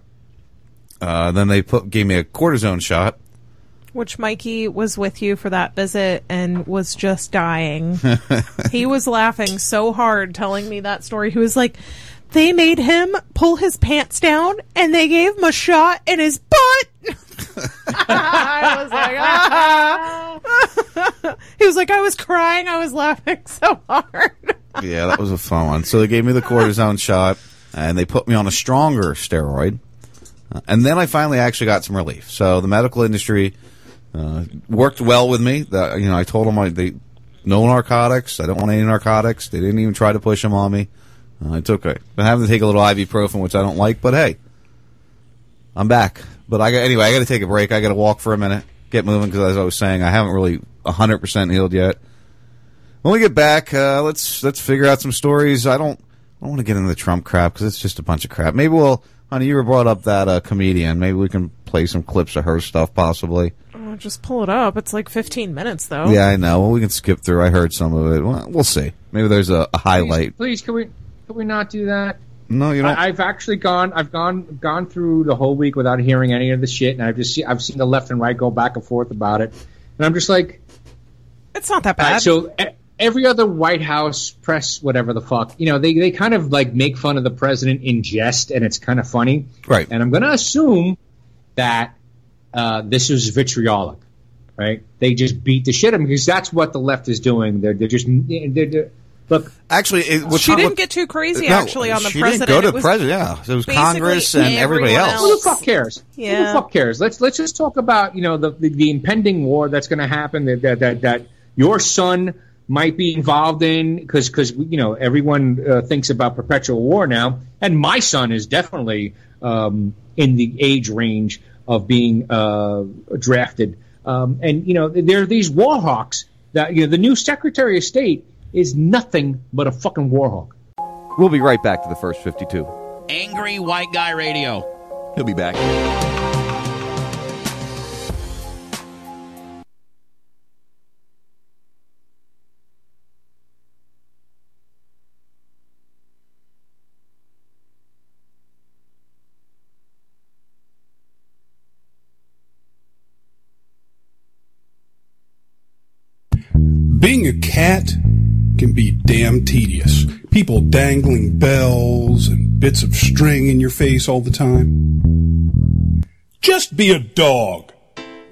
Then they gave me a cortisone shot. Which Mikey was with you for that visit and was just dying. He was laughing so hard telling me that story. He was like, they made him pull his pants down and they gave him a shot in his butt. I was like, ah. He was like, I was crying. I was laughing so hard. Yeah, that was a fun one. So they gave me the cortisone shot and they put me on a stronger steroid. And then I finally actually got some relief. So the medical industry... worked well with me. I told them no narcotics. I don't want any narcotics. They didn't even try to push them on me. It's okay. I'm having to take a little ibuprofen, which I don't like. But hey, I'm back. But I got to take a break. I got to walk for a minute, get moving, because as I was saying, I haven't really 100% healed yet. When we get back, let's figure out some stories. I don't want to get into the Trump crap because it's just a bunch of crap. Maybe we'll. Honey, you were brought up that comedian. Maybe we can play some clips of her stuff, possibly. Oh, just pull it up. It's like 15 minutes, though. Yeah, I know. Well, we can skip through. I heard some of it. Well, we'll see. Maybe there's a highlight. Please, can we not do that? No, you don't. I've actually gone through the whole week without hearing any of the shit, and I've seen the left and right go back and forth about it, and I'm just like, it's not that bad. So every other White House press, whatever the fuck, you know, they kind of like make fun of the president in jest, and it's kind of funny, right? And I'm going to assume that this is vitriolic, right? They just beat the shit out of him because that's what the left is doing. They're look, actually, she didn't get too crazy on the president. She didn't go to the president. Yeah, it was Congress and everybody else. Who the fuck cares? Yeah. Who the fuck cares? Let's just talk about, you know, the impending war that's going to happen that your son might be involved in because you know everyone thinks about perpetual war now, and my son is definitely in the age range of being drafted. And you know there are these war hawks that, you know, the new Secretary of State is nothing but a fucking war hawk. We'll be right back to the first 52. Angry White Guy Radio. He'll be back. Being a cat can be damn tedious. People dangling bells and bits of string in your face all the time. Just be a dog.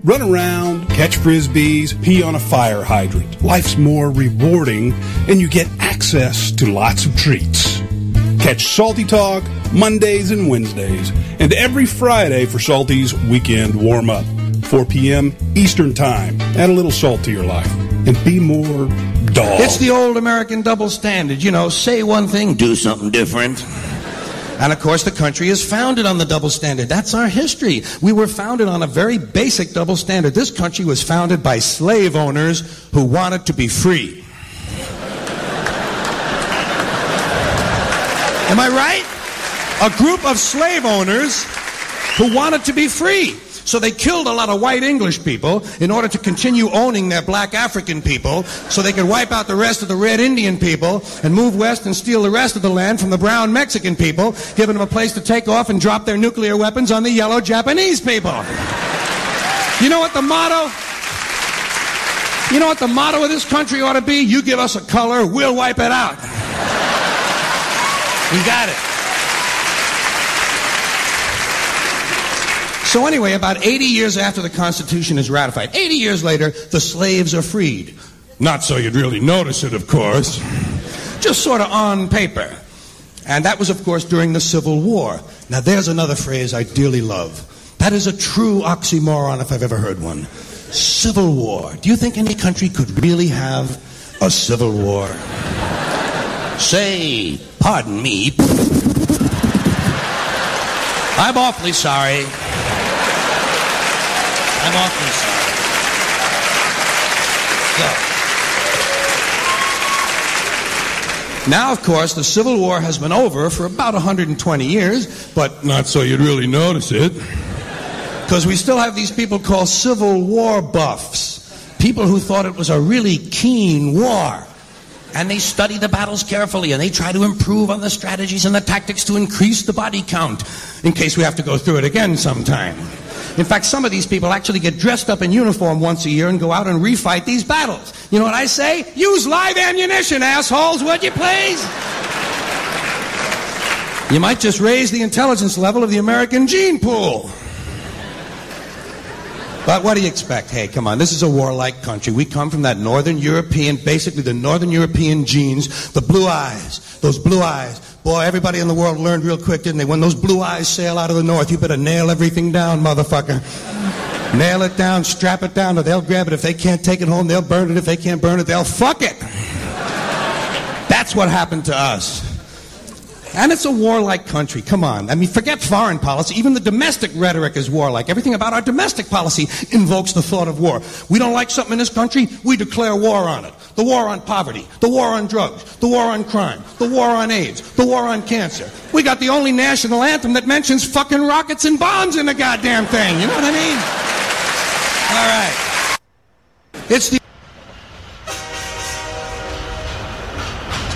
Run around, catch frisbees, pee on a fire hydrant. Life's more rewarding, and you get access to lots of treats. Catch Salty Talk Mondays and Wednesdays, and every Friday for Salty's Weekend Warm-Up, 4 p.m. Eastern Time. Add a little salt to your life and be more dog. It's the old American double standard. You know, say one thing, do something different. And, of course, the country is founded on the double standard. That's our history. We were founded on a very basic double standard. This country was founded by slave owners who wanted to be free. Am I right? A group of slave owners who wanted to be free. So they killed a lot of white English people in order to continue owning their black African people so they could wipe out the rest of the red Indian people and move west and steal the rest of the land from the brown Mexican people, giving them a place to take off and drop their nuclear weapons on the yellow Japanese people. You know what the motto of this country ought to be? You give us a color, we'll wipe it out. We got it. So anyway, about 80 years after the Constitution is ratified, 80 years later, the slaves are freed. Not so you'd really notice it, of course. Just sort of on paper. And that was, of course, during the Civil War. Now, there's another phrase I dearly love. That is a true oxymoron if I've ever heard one. Civil war. Do you think any country could really have a civil war? Say, pardon me. I'm awfully sorry. I'm awfully sorry. So, now, of course, the Civil War has been over for about 120 years, but not so you'd really notice it. Because we still have these people called Civil War buffs, people who thought it was a really keen war. And they study the battles carefully, and they try to improve on the strategies and the tactics to increase the body count, in case we have to go through it again sometime. In fact, some of these people actually get dressed up in uniform once a year and go out and refight these battles. You know what I say? Use live ammunition, assholes, would you please? You might just raise the intelligence level of the American gene pool. But what do you expect? Hey, come on, this is a warlike country. We come from that northern European, basically the northern European genes, the blue eyes, those blue eyes. Boy, everybody in the world learned real quick, didn't they? When those blue eyes sail out of the north, you better nail everything down, motherfucker. Nail it down, strap it down, or they'll grab it. If they can't take it home, they'll burn it. If they can't burn it, they'll fuck it. That's what happened to us. And it's a warlike country. Come on. I mean, forget foreign policy. Even the domestic rhetoric is warlike. Everything about our domestic policy invokes the thought of war. We don't like something in this country, we declare war on it. The war on poverty, the war on drugs, the war on crime, the war on AIDS, the war on cancer. We got the only national anthem that mentions fucking rockets and bombs in the goddamn thing. You know what I mean? All right. It's the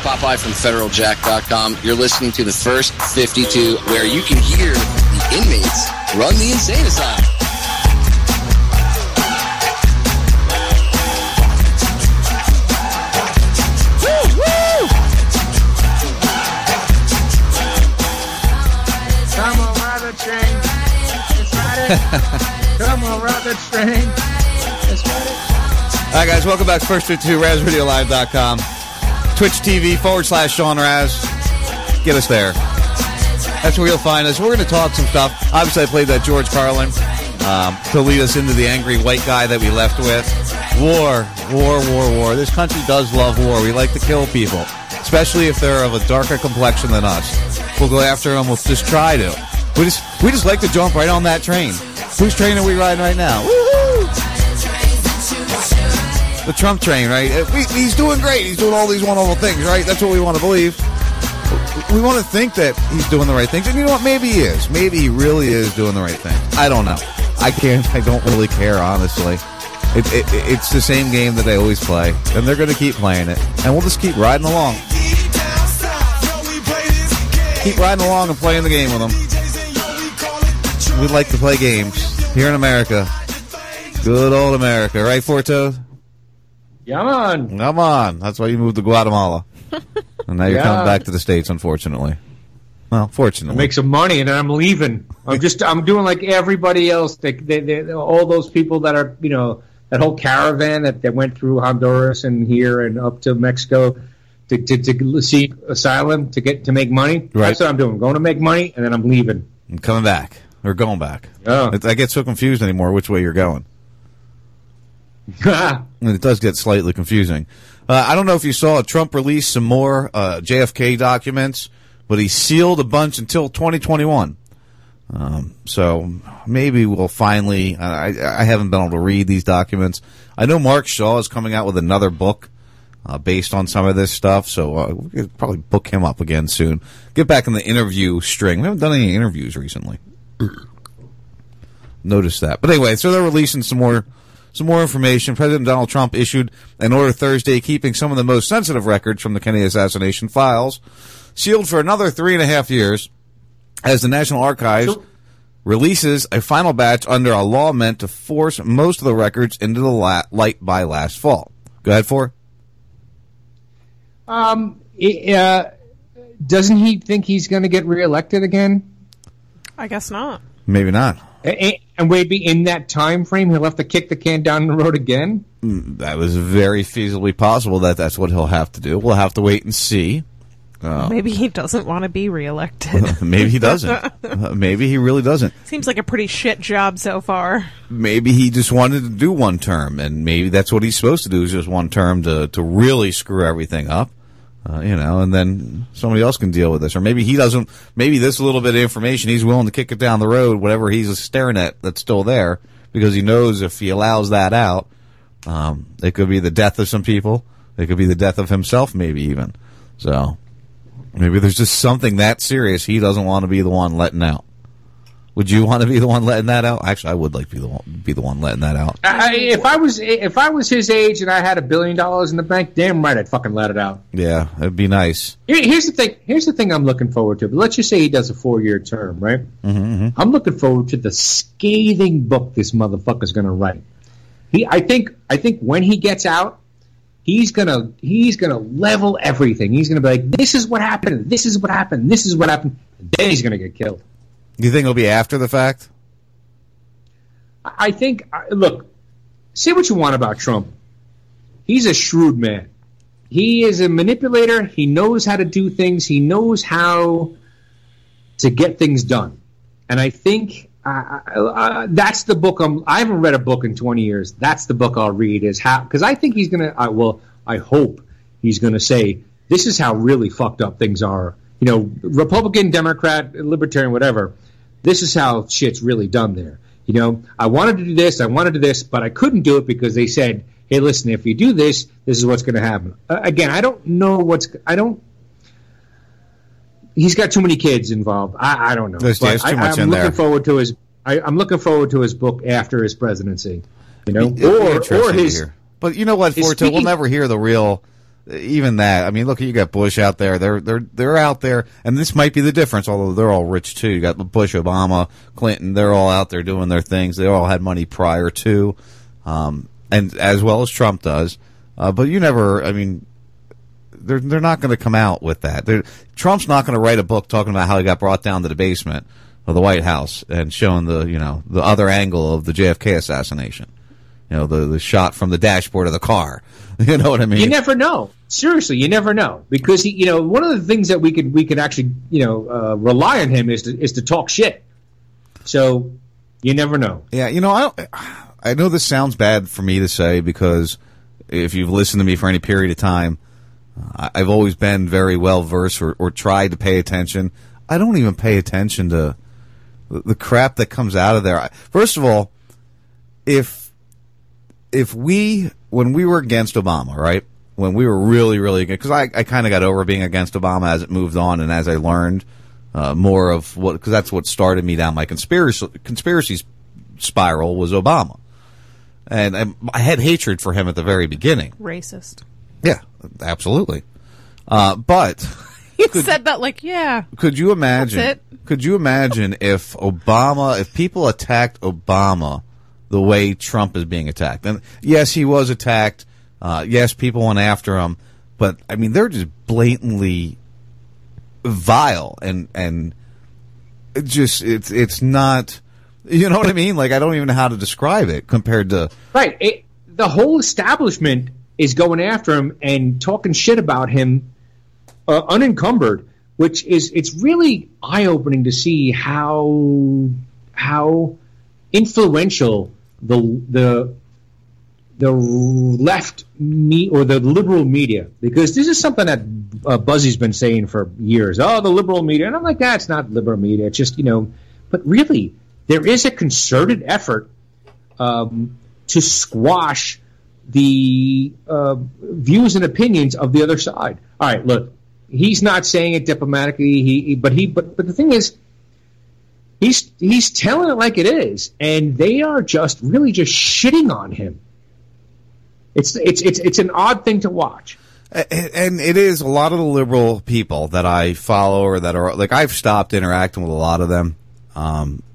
Popeye from FederalJack.com. You're listening to the First 52, where you can hear the inmates run the insane asylum. Woo, woo! Come on, ride the train. Let's ride it. Come on, ride the train. Let's ride it. All right, guys, welcome back to First 52, RazRadioLive.com. Twitch.tv/SeanRaz. Get us there. That's where you'll find us. We're going to talk some stuff. Obviously, I played that George Carlin to lead us into the angry white guy that we left with. War, war, war, war. This country does love war. We like to kill people, especially if they're of a darker complexion than us. We'll go after them. We'll just try to. We just like to jump right on that train. Whose train are we riding right now? Woohoo! The Trump train, right? He's doing great. He's doing all these wonderful things, right? That's what we want to believe. We want to think that he's doing the right things. And you know what? Maybe he is. Maybe he really is doing the right thing. I don't know. I don't really care, honestly. It's the same game that they always play. And they're going to keep playing it. And we'll just keep riding along. Keep riding along and playing the game with them. We like to play games here in America. Good old America. Right, Forto? Come on. That's why you moved to Guatemala. And now you're coming back to the States, unfortunately. Well, fortunately. I make some money, and then I'm leaving. I'm doing like everybody else. All those people that are, you know, that whole caravan that went through Honduras and here and up to Mexico to seek asylum, to make money. Right. That's what I'm doing. I'm going to make money, and then I'm leaving. I'm coming back. Or going back. Yeah. I get so confused anymore which way you're going. It does get slightly confusing. I don't know if you saw, Trump released some more JFK documents, but he sealed a bunch until 2021. So maybe we'll finally... I haven't been able to read these documents. I know Mark Shaw is coming out with another book based on some of this stuff, so we'll probably book him up again soon. Get back in the interview string. We haven't done any interviews recently. Notice that. But anyway, so they're releasing some more information. President Donald Trump issued an order Thursday keeping some of the most sensitive records from the Kennedy assassination files sealed for another 3.5 years as the National Archives releases a final batch under a law meant to force most of the records into the light by last fall. Go ahead, Four. Doesn't he think he's going to get reelected again? I guess not. Maybe not. And maybe in that time frame, he'll have to kick the can down the road again? That was very feasibly possible that's what he'll have to do. We'll have to wait and see. Maybe he doesn't want to be reelected. Maybe he doesn't. Maybe he really doesn't. Seems like a pretty shit job so far. Maybe he just wanted to do one term, and maybe that's what he's supposed to do is just one term to really screw everything up. You know, and then somebody else can deal with this. Or maybe he doesn't, maybe this little bit of information, he's willing to kick it down the road, whatever he's staring at that's still there, because he knows if he allows that out, it could be the death of some people. It could be the death of himself, maybe even. So maybe there's just something that serious he doesn't want to be the one letting out. Would you want to be the one letting that out? Actually, I would like to be the one letting that out. If I was his age and I had $1 billion in the bank, damn right I'd fucking let it out. Yeah, it'd be nice. Here's the thing. Here's the thing I'm looking forward to. But let's just say he does a 4-year term, right? Mm-hmm. I'm looking forward to the scathing book this motherfucker's going to write. I think when he gets out, he's gonna level everything. He's gonna be like, this is what happened. This is what happened. This is what happened. Then he's gonna get killed. You think it'll be after the fact? I think, look, say what you want about Trump. He's a shrewd man. He is a manipulator. He knows how to do things. He knows how to get things done. And I think that's the book. I haven't read a book in 20 years. That's the book I'll read is how, because I think he's going to, well, I hope he's going to say, this is how really fucked up things are you know, Republican, Democrat, Libertarian, whatever. This is how shit's really done there. You know, I wanted to do this, but I couldn't do it because they said, hey, listen, if you do this, this is what's going to happen. Again, I don't know what's – he's got too many kids involved. I don't know. I'm looking forward to his book after his presidency, you know, or his – But you know what, Forte, we'll never hear the real – Even that. I mean, look, you got Bush out there. They're out there, and this might be the difference. Although they're all rich too. You got Bush, Obama, Clinton. They're all out there doing their things. They all had money prior to, and as well as Trump does. But you never. I mean, they're not going to come out with that. Trump's not going to write a book talking about how he got brought down to the basement of the White House and showing the other angle of the JFK assassination. You know, the shot from the dashboard of the car. You know what I mean? You never know. Seriously, you never know. Because, one of the things that we could actually, rely on him is to talk shit. So you never know. Yeah, I know this sounds bad for me to say because if you've listened to me for any period of time, I've always been very well-versed or tried to pay attention. I don't even pay attention to the crap that comes out of there. First of all, when we were against Obama, right? When we were really, really good, because I kind of got over being against Obama as it moved on and as I learned more of what, because that's what started me down my conspiracy spiral was Obama. And I had hatred for him at the very beginning. Racist. Yeah, absolutely. But you said that like, yeah. Could you imagine? That's it. Could you imagine if people attacked Obama the way Trump is being attacked? And yes, he was attacked. Yes, people went after him. But, I mean, they're just blatantly vile and just it's not – you know what I mean? Like, I don't even know how to describe it compared to – Right. The whole establishment is going after him and talking shit about him unencumbered, which is – it's really eye-opening to see how influential the left or the liberal media, because this is something that Buzzy's been saying for years. Oh, the liberal media, and I'm like, that's not liberal media. It's just but really, there is a concerted effort to squash the views and opinions of the other side. All right, look, he's not saying it diplomatically. But the thing is, he's telling it like it is, and they are just really just shitting on him. It's an odd thing to watch, and it is a lot of the liberal people that I follow or that are like I've stopped interacting with a lot of them,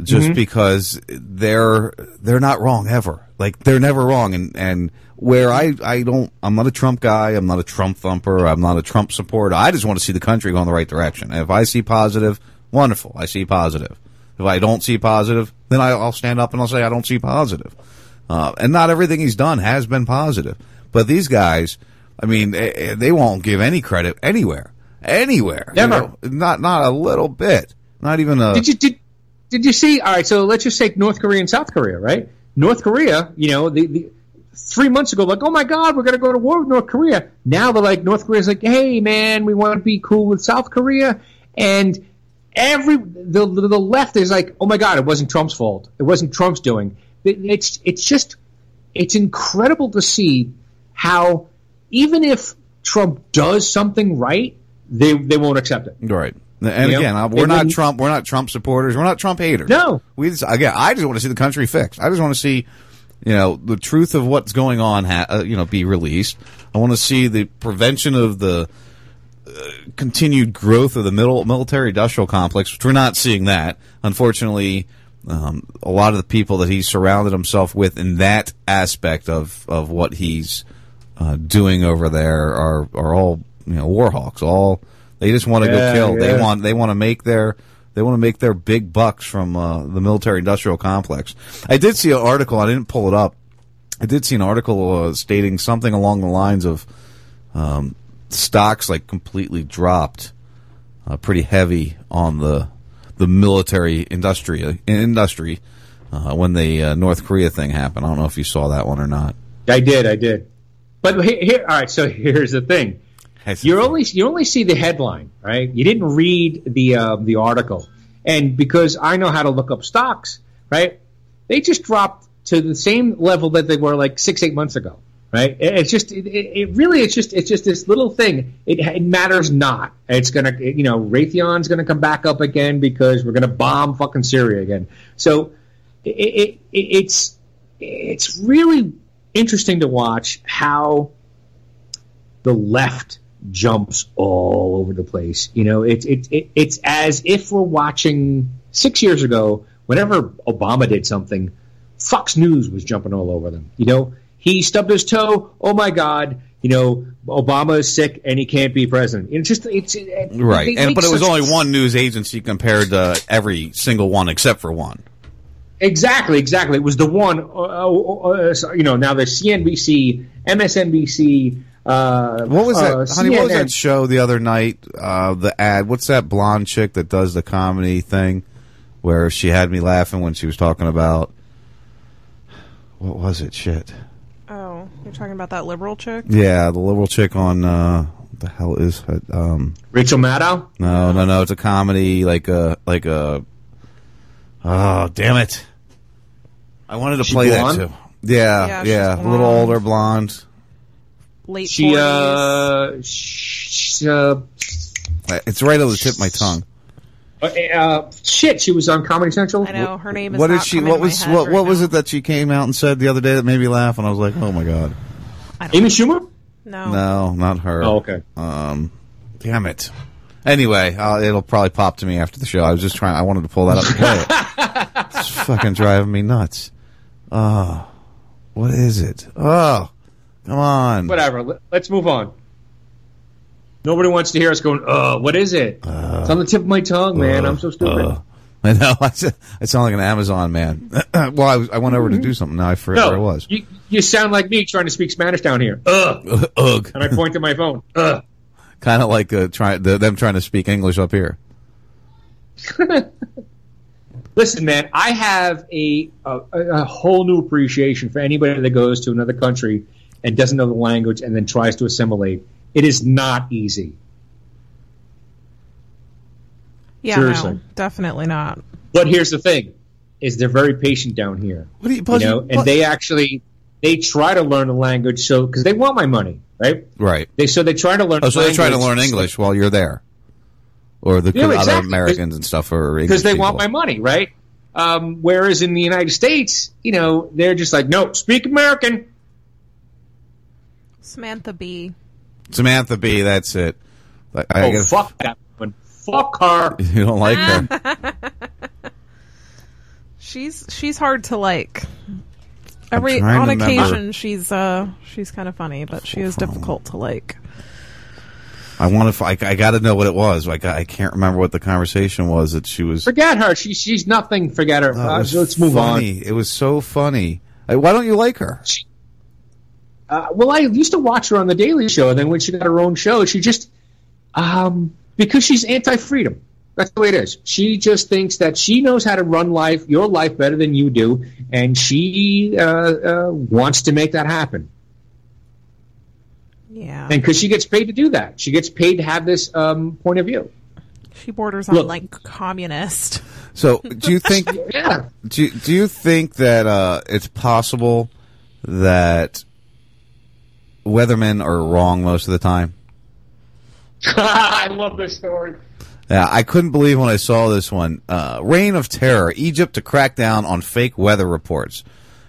just because they're not wrong ever. Like they're never wrong, and where I'm not a Trump guy, I'm not a Trump thumper, I'm not a Trump supporter. I just want to see the country go in the right direction. And if I see positive, wonderful, I see positive. If I don't see positive, then I'll stand up and I'll say I don't see positive. And not everything he's done has been positive. But these guys, I mean, they won't give any credit anywhere. Anywhere. Never. You know? Not a little bit. Not even a... Did you see... All right, so let's just take North Korea and South Korea, right? North Korea, the 3 months ago, like, oh, my God, we're going to go to war with North Korea. Now they're like, North Korea's like, hey, man, we want to be cool with South Korea. And the left is like, oh, my God, it wasn't Trump's fault. It wasn't Trump's doing. It's incredible to see how even if Trump does something right, they won't accept it. Right. And We're not Trump supporters. We're not Trump haters. No. I just want to see the country fixed. I just want to see, the truth of what's going on, be released. I want to see the prevention of the continued growth of the military-industrial complex, which we're not seeing that, unfortunately. A lot of the people that he's surrounded himself with in that aspect of what he's doing over there are all war hawks. All they just want to go kill. Yeah. They want to make their big bucks from the military-industrial complex. I did see an article. I didn't pull it up. I did see an article stating something along the lines of stocks like completely dropped, pretty heavy on the military industry when the North Korea thing happened. I don't know if you saw that one or not. I did. But all right, so here's the thing. You only see the headline, right? You didn't read the article. And because I know how to look up stocks, right? They just dropped to the same level that they were like 6-8 months ago, right? It's just this little thing. It matters not. It's gonna, Raytheon's gonna come back up again because we're gonna bomb fucking Syria again. So it's really interesting to watch how the left jumps all over the place. It's as if we're watching 6 years ago, whenever Obama did something, Fox News was jumping all over them. He stubbed his toe. Oh my God! Obama is sick and he can't be president. Right. But it was only one news agency compared to every single one except for one. Exactly. It was the one. Now there's CNBC, MSNBC. What was that? Honey, what was that show the other night? The ad. What's that blonde chick that does the comedy thing? Where she had me laughing when she was talking about, what was it? Shit. Oh, you're talking about that liberal chick? Yeah, the liberal chick on what the hell is it? Rachel Maddow? No. It's a comedy like a. Oh, damn it! I wanted to play that too. Yeah. A little older, blonde. Late 40s. It's right on the tip of my tongue. She was on Comedy Central. I know her name is. What was it that she came out and said the other day that made me laugh? And I was like, oh my God, Amy Schumer? No, not her. Oh, okay. Damn it. Anyway, it'll probably pop to me after the show. I was just trying. I wanted to pull that up and play it. It's fucking driving me nuts. Oh, what is it? Oh, come on. Whatever. Let's move on. Nobody wants to hear us going, what is it? It's on the tip of my tongue, man. I'm so stupid. I know. I sound like an Amazon man. Well, I went over to do something. Now I forget where I was. You sound like me trying to speak Spanish down here. Ugh. And I point to my phone. Ugh. Kind of like them trying to speak English up here. Listen, man, I have a whole new appreciation for anybody that goes to another country and doesn't know the language and then tries to assimilate. It is not easy. Yeah, seriously. No, definitely not. But here's the thing, is they're very patient down here. What are you pushing? And they try to learn the language because they want my money, right? Right. They try to learn. Oh, so they try to learn English while you're there, or the other Americans and stuff, or because they want my money, right? Whereas in the United States, they're just like, no, speak American. Samantha Bee, that's it. Fuck that woman. Fuck her. You don't like her. She's hard to like. On occasion, she's kind of funny, but she is difficult to like. I got to know what it was. I can't remember what the conversation was that she was. Forget her. She's nothing. Forget her. Let's move on. It was so funny. Why don't you like her? Well, I used to watch her on The Daily Show, and then when she got her own show, she just because she's anti-freedom. That's the way it is. She just thinks that she knows how to run your life better than you do, and she wants to make that happen. Yeah. And because she gets paid to do that. She gets paid to have this point of view. She borders on, communist. So do you think do you think that it's possible that weathermen are wrong most of the time? I love this story. Yeah, I couldn't believe when I saw this one. Reign of terror. Egypt to crack down on fake weather reports.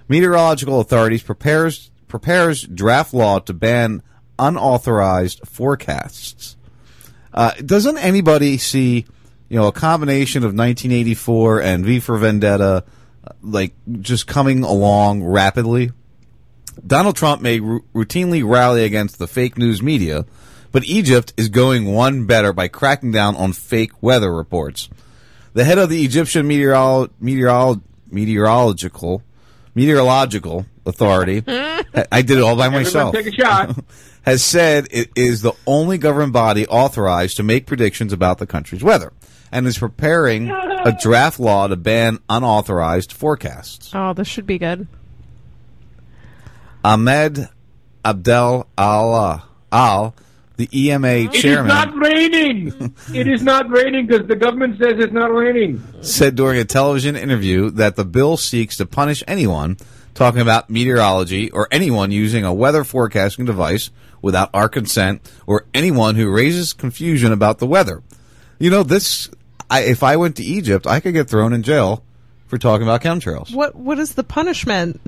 Meteorological authorities prepares draft law to ban unauthorized forecasts. Doesn't anybody see, a combination of 1984 and V for Vendetta, just coming along rapidly? Donald Trump may routinely rally against the fake news media, but Egypt is going one better by cracking down on fake weather reports. The head of the Egyptian Meteorological Authority, I did it all by myself, take a shot. has said it is the only government body authorized to make predictions about the country's weather, and is preparing a draft law to ban unauthorized forecasts. Oh, this should be good. Ahmed Abdel Allah Al the EMA chairman. It is not raining. It is not raining because the government says it's not raining. Said during a television interview that the bill seeks to punish anyone talking about meteorology or anyone using a weather forecasting device without our consent or anyone who raises confusion about the weather. You know, if I went to Egypt, I could get thrown in jail for talking about chemtrails. What is the punishment?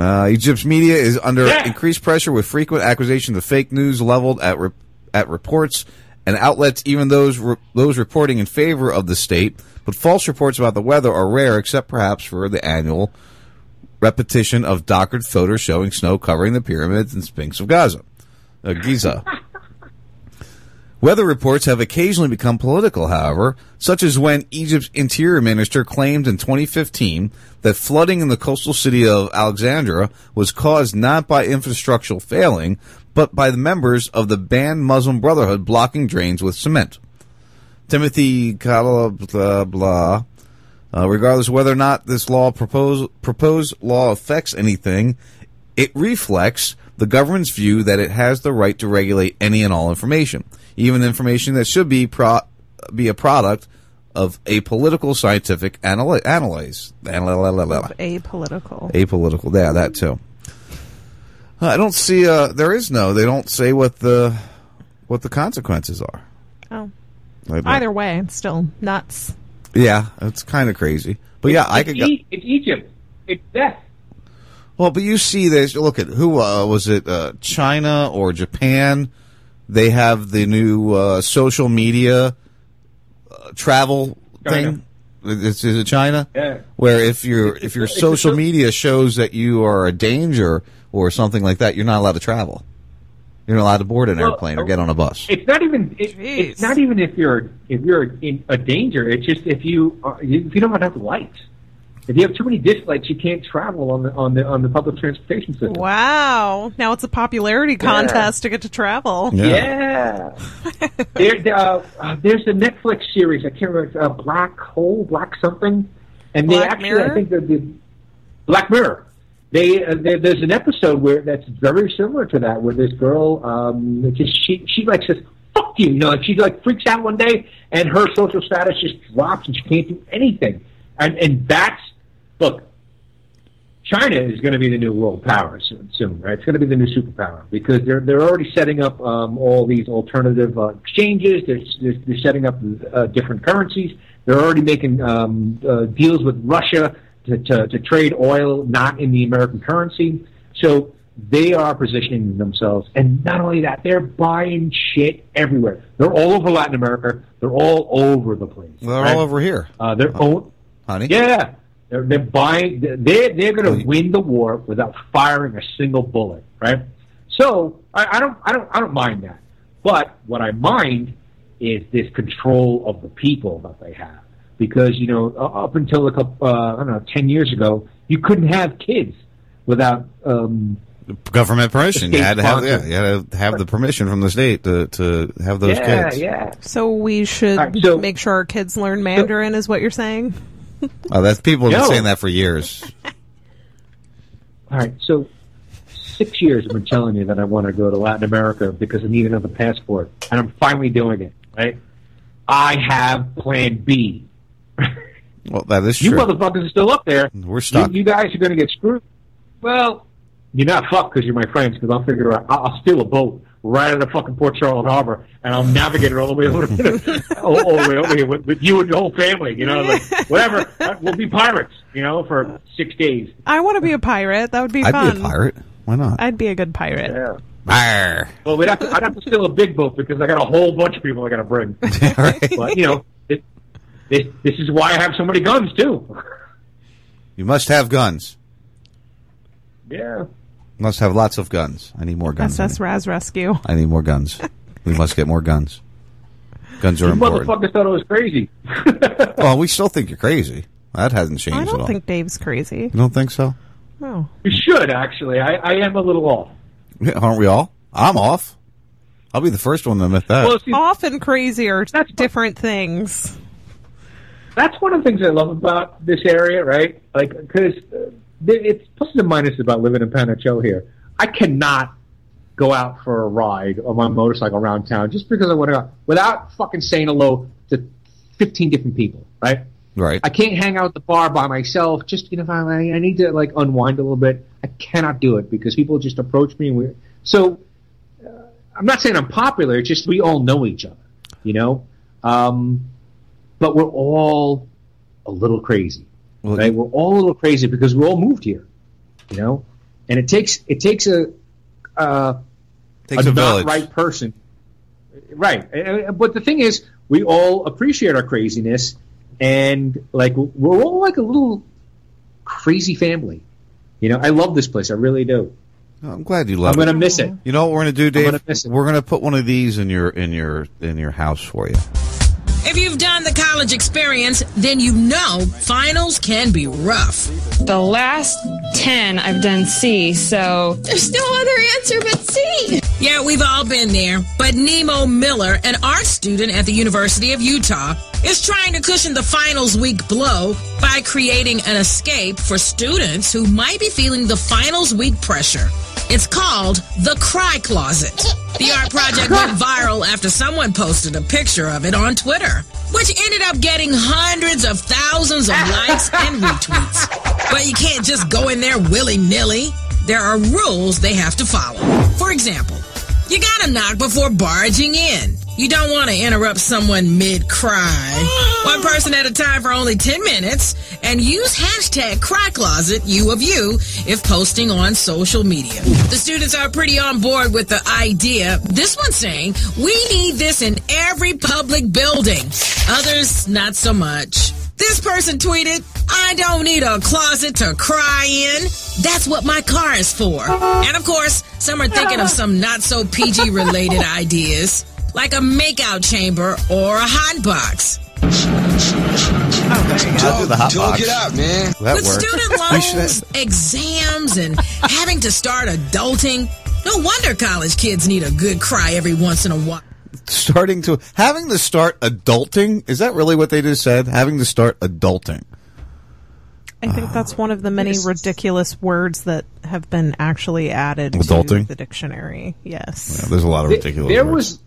Egypt's media is under increased pressure with frequent accusations of fake news leveled at reports and outlets, even those reporting in favor of the state. But false reports about the weather are rare, except perhaps for the annual repetition of doctored photos showing snow covering the pyramids and Sphinx of Giza. Weather reports have occasionally become political, however, such as when Egypt's interior minister claimed in 2015 that flooding in the coastal city of Alexandria was caused not by infrastructure failing, but by the members of the banned Muslim Brotherhood blocking drains with cement. Timothy regardless of whether or not this law proposed law affects anything, it reflects the government's view that it has the right to regulate any and all information, even information that should be a product of a political scientific analysis. Apolitical. Apolitical. Yeah, that too. I don't see. They don't say what the consequences are. Oh. Either way, it's still nuts. Yeah, it's kind of crazy. But yeah, it's Egypt. It's death. Well, but you see this. Look at who was it? China or Japan? They have the new social media travel thing. Is it China? Yeah. Where if your social media shows that you are a danger or something like that, you're not allowed to travel. You're not allowed to board an airplane or get on a bus. It's not even. It's not even if you're in a danger. It's just if you don't have lights. If you have too many dislikes, you can't travel on the public transportation system. Wow! Now it's a popularity contest to get to travel. Yeah. There's a Netflix series. I can't remember. Black Hole, Black something, and Black Mirror? I think the Black Mirror. There's an episode where that's very similar to that, where this girl she like says "fuck you," and she like freaks out one day, and her social status just drops, and she can't do anything. And that's China is going to be the new world power soon, right? It's going to be the new superpower because they're already setting up all these alternative exchanges. They're setting up different currencies. They're already making deals with Russia to trade oil not in the American currency. So they are positioning themselves, and not only that, they're buying shit everywhere. They're all over Latin America. They're all over the place. They're all over here. Honey? Yeah, they're buying. They're going to win the war without firing a single bullet, right? So I don't mind that. But what I mind is this control of the people that they have, because up until 10 years ago, you couldn't have kids without government permission. You had to have the permission from the state to have those kids. Yeah. So we should make sure our kids learn Mandarin, is what you're saying. Oh, that's people have been saying that for years. All right, so 6 years I've been telling you that I want to go to Latin America because I need another passport, and I'm finally doing it. Right? I have Plan B. Well, that is true. You motherfuckers are still up there. We're stuck. You guys are going to get screwed. Well, you're not fucked because you're my friends. Because I'll figure out. I'll steal a boat right out of fucking Port Charlotte Harbor, and I'll navigate it all the way over here with you and your whole family. Whatever. We'll be pirates, for 6 days. I want to be a pirate. That would be fun. I'd be a pirate. Why not? I'd be a good pirate. Yeah. Arr. Well, I'd have to steal a big boat because I got a whole bunch of people I got to bring. Right. But, this is why I have so many guns, too. You must have guns. Yeah. Must have lots of guns. I need more guns. SS Raz Rescue. I need more guns. We must get more guns. Guns are important. Motherfuckers thought I was crazy. Well, we still think you're crazy. That hasn't changed at all. I don't think Dave's crazy. You don't think so? No. You should, actually. I am a little off. Yeah, aren't we all? I'm off. I'll be the first one to admit that. Well, off and crazy are different things. That's one of the things I love about this area, right? Like, because... it's plus and minus about living in Panachel here. I cannot go out for a ride on my motorcycle around town just because I want to go without fucking saying hello to 15 different people, right? Right. I can't hang out at the bar by myself. Just, you know, I need to, like, unwind a little bit. I cannot do it because people just approach me. And so I'm not saying I'm popular. It's just we all know each other, you know? But we're all a little crazy, right? We're all a little crazy because we all moved here, you know? And it takes a not right person. Right. But the thing is, we all appreciate our craziness. And, like, we're all like a little crazy family. You know, I love this place. I really do. I'm glad you love it. I'm going to miss it. You know what we're going to do, Dave? I'm going to miss it. We're going to put one of these in your house for you. If you've done the college experience, then you know finals can be rough. The last 10 I've done C, so there's no other answer but C. Yeah, we've all been there. But Nemo Miller, an art student at the University of Utah, is trying to cushion the finals week blow by creating an escape for students who might be feeling the finals week pressure. It's called the Cry Closet. The art project went viral after someone posted a picture of it on Twitter, which ended up getting hundreds of thousands of likes and retweets. But you can't just go in there willy-nilly. There are rules they have to follow. For example, you gotta knock before barging in. You don't want to interrupt someone mid-cry. One person at a time for only 10 minutes. And use hashtag CryCloset, U of U, if posting on social media. The students are pretty on board with the idea. This one's saying, we need this in every public building. Others, not so much. This person tweeted, I don't need a closet to cry in. That's what my car is for. And of course, some are thinking of some not-so-PG related ideas. Like a makeout chamber or a hot box. Talk it out, man. With student loans, exams, and having to start adulting, no wonder college kids need a good cry every once in a while. Having to start adulting? Is that really what they just said? Having to start adulting. I think that's one of the many ridiculous words that have been actually added adulting to the dictionary. Yes. Yeah, there's a lot of ridiculous words.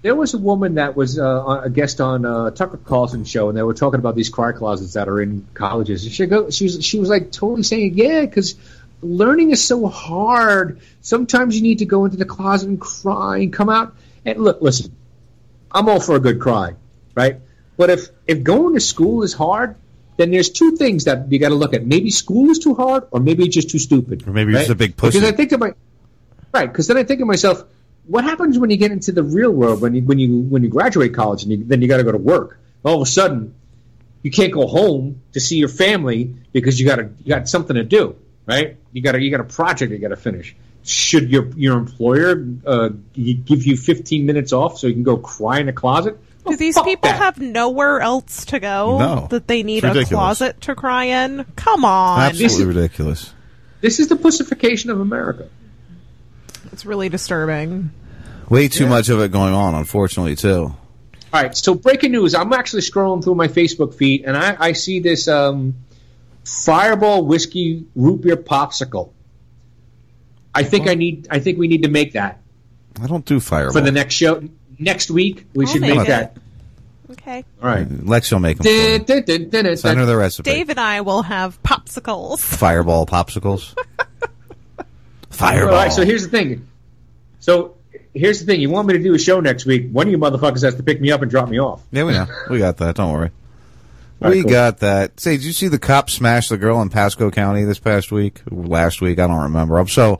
There was a woman that was a guest on Tucker Carlson's show, and they were talking about these cry closets that are in colleges. And she was like totally saying, yeah, because learning is so hard. Sometimes you need to go into the closet and cry and come out. And listen, I'm all for a good cry, right? But if going to school is hard, then there's two things that you got to look at. Maybe school is too hard, or maybe it's just too stupid. Or maybe you're just a big pussy. Because then I think to myself, what happens when you get into the real world, when you graduate college and then you got to go to work? All of a sudden, you can't go home to see your family because you got something to do, right? You got a project you got to finish. Should your employer give you 15 minutes off so you can go cry in a closet? Do these people have nowhere else to go? No, that they need a closet to cry in? Come on, absolutely ridiculous. This is the pussification of America. It's really disturbing. Way too much of it going on, unfortunately, too. All right, so breaking news. I'm actually scrolling through my Facebook feed, and I see this Fireball Whiskey Root Beer Popsicle. I think we need to make that. I don't do Fireball. For the next show, next week, we should make that. Okay. All right. Lex will make them. Send her the recipe. Dave and I will have popsicles. Fireball popsicles. Fireball. All right, so here's the thing. You want me to do a show next week? One of you motherfuckers has to pick me up and drop me off. Yeah, we know. We got that. Don't worry. Got that. Say, did you see the cop smash the girl in Pasco County this past week? Last week? I don't remember. I'm so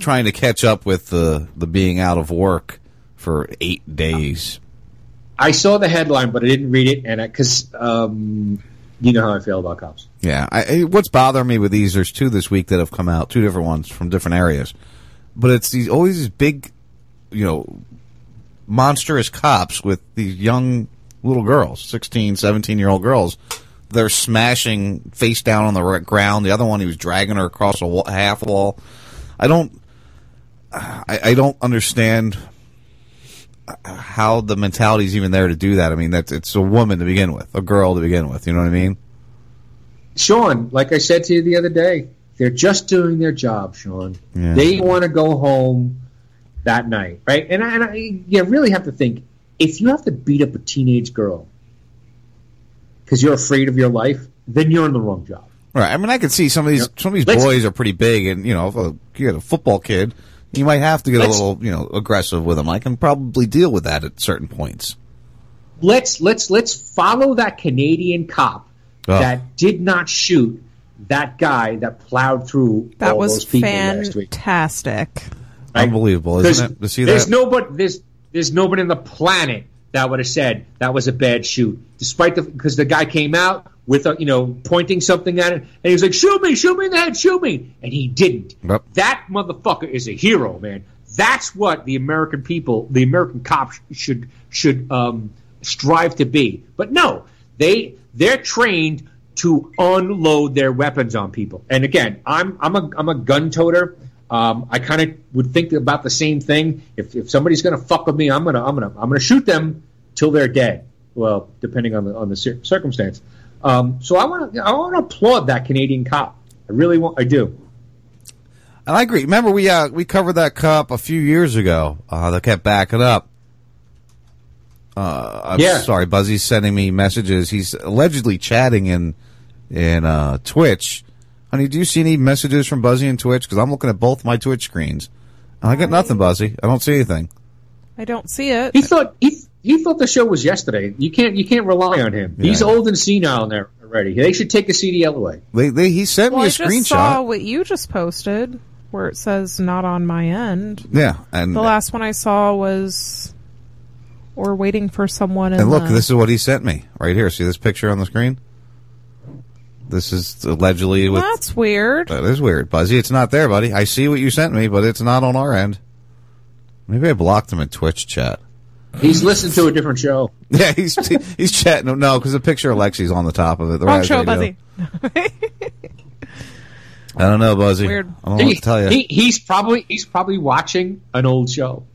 trying to catch up with the being out of work for 8 days. I saw the headline, but I didn't read it, and because you know how I feel about cops. Yeah. What's bothering me with these, there's two this week that have come out, two different ones from different areas. But it's always these big, you know, monstrous cops with these young little girls, 16, 17-year-old girls. They're smashing face down on the ground. The other one, he was dragging her across a half wall. I don't understand how the mentality is even there to do that. I mean, it's a woman to begin with, a girl to begin with. You know what I mean? Sean, like I said to you the other day, They're just doing their job, Sean. Yeah. They want to go home that night, right? And I you really have to think, if you have to beat up a teenage girl because you're afraid of your life, then you're in the wrong job. Right. I mean, I can see some of these boys are pretty big, and, you know, if you're a football kid, you might have to get a little, you know, aggressive with them. I can probably deal with that at certain points. Let's follow that Canadian cop that did not shoot that guy that plowed through all those people last week. That was fantastic. Right? Unbelievable, isn't it? To see that? There's nobody on the planet that would have said that was a bad shoot, despite because the guy came out with pointing something at it, and he was like, shoot me in the head, shoot me," and he didn't. Yep. That motherfucker is a hero, man. That's what the American people, the American cops should strive to be. But no, they're trained to unload their weapons on people. And again, I'm a gun toter. I kind of would think about the same thing. If somebody's going to fuck with me, I'm gonna shoot them till they're dead. Well, depending on the circumstance. So I want to applaud that Canadian cop. I really want. I do. And I agree. Remember, we covered that cop a few years ago. They kept backing up. I'm sorry, Buzzy's sending me messages. He's allegedly chatting in Twitch. Honey, do you see any messages from Buzzy and Twitch? Because I'm looking at both my Twitch screens, and I get nothing, Buzzy. I don't see anything. I don't see it. He thought the show was yesterday. You can't rely on him. Yeah. He's old and senile now already. They should take a CDL away. He sent me a screenshot. I just saw what you just posted, where it says "not on my end." Yeah, and the last one I saw was, "Or waiting for someone." And look, this is what he sent me right here. See this picture on the screen? This is allegedly with... That's weird. That is weird, Buzzy. It's not there, buddy. I see what you sent me, but it's not on our end. Maybe I blocked him in Twitch chat. He's listened to a different show. Yeah, he's chatting. No, because the picture of Lexi's on the top of it. The wrong show, Buzzy. I don't know, Buzzy. Weird. I don't know what to tell you. He's probably watching an old show.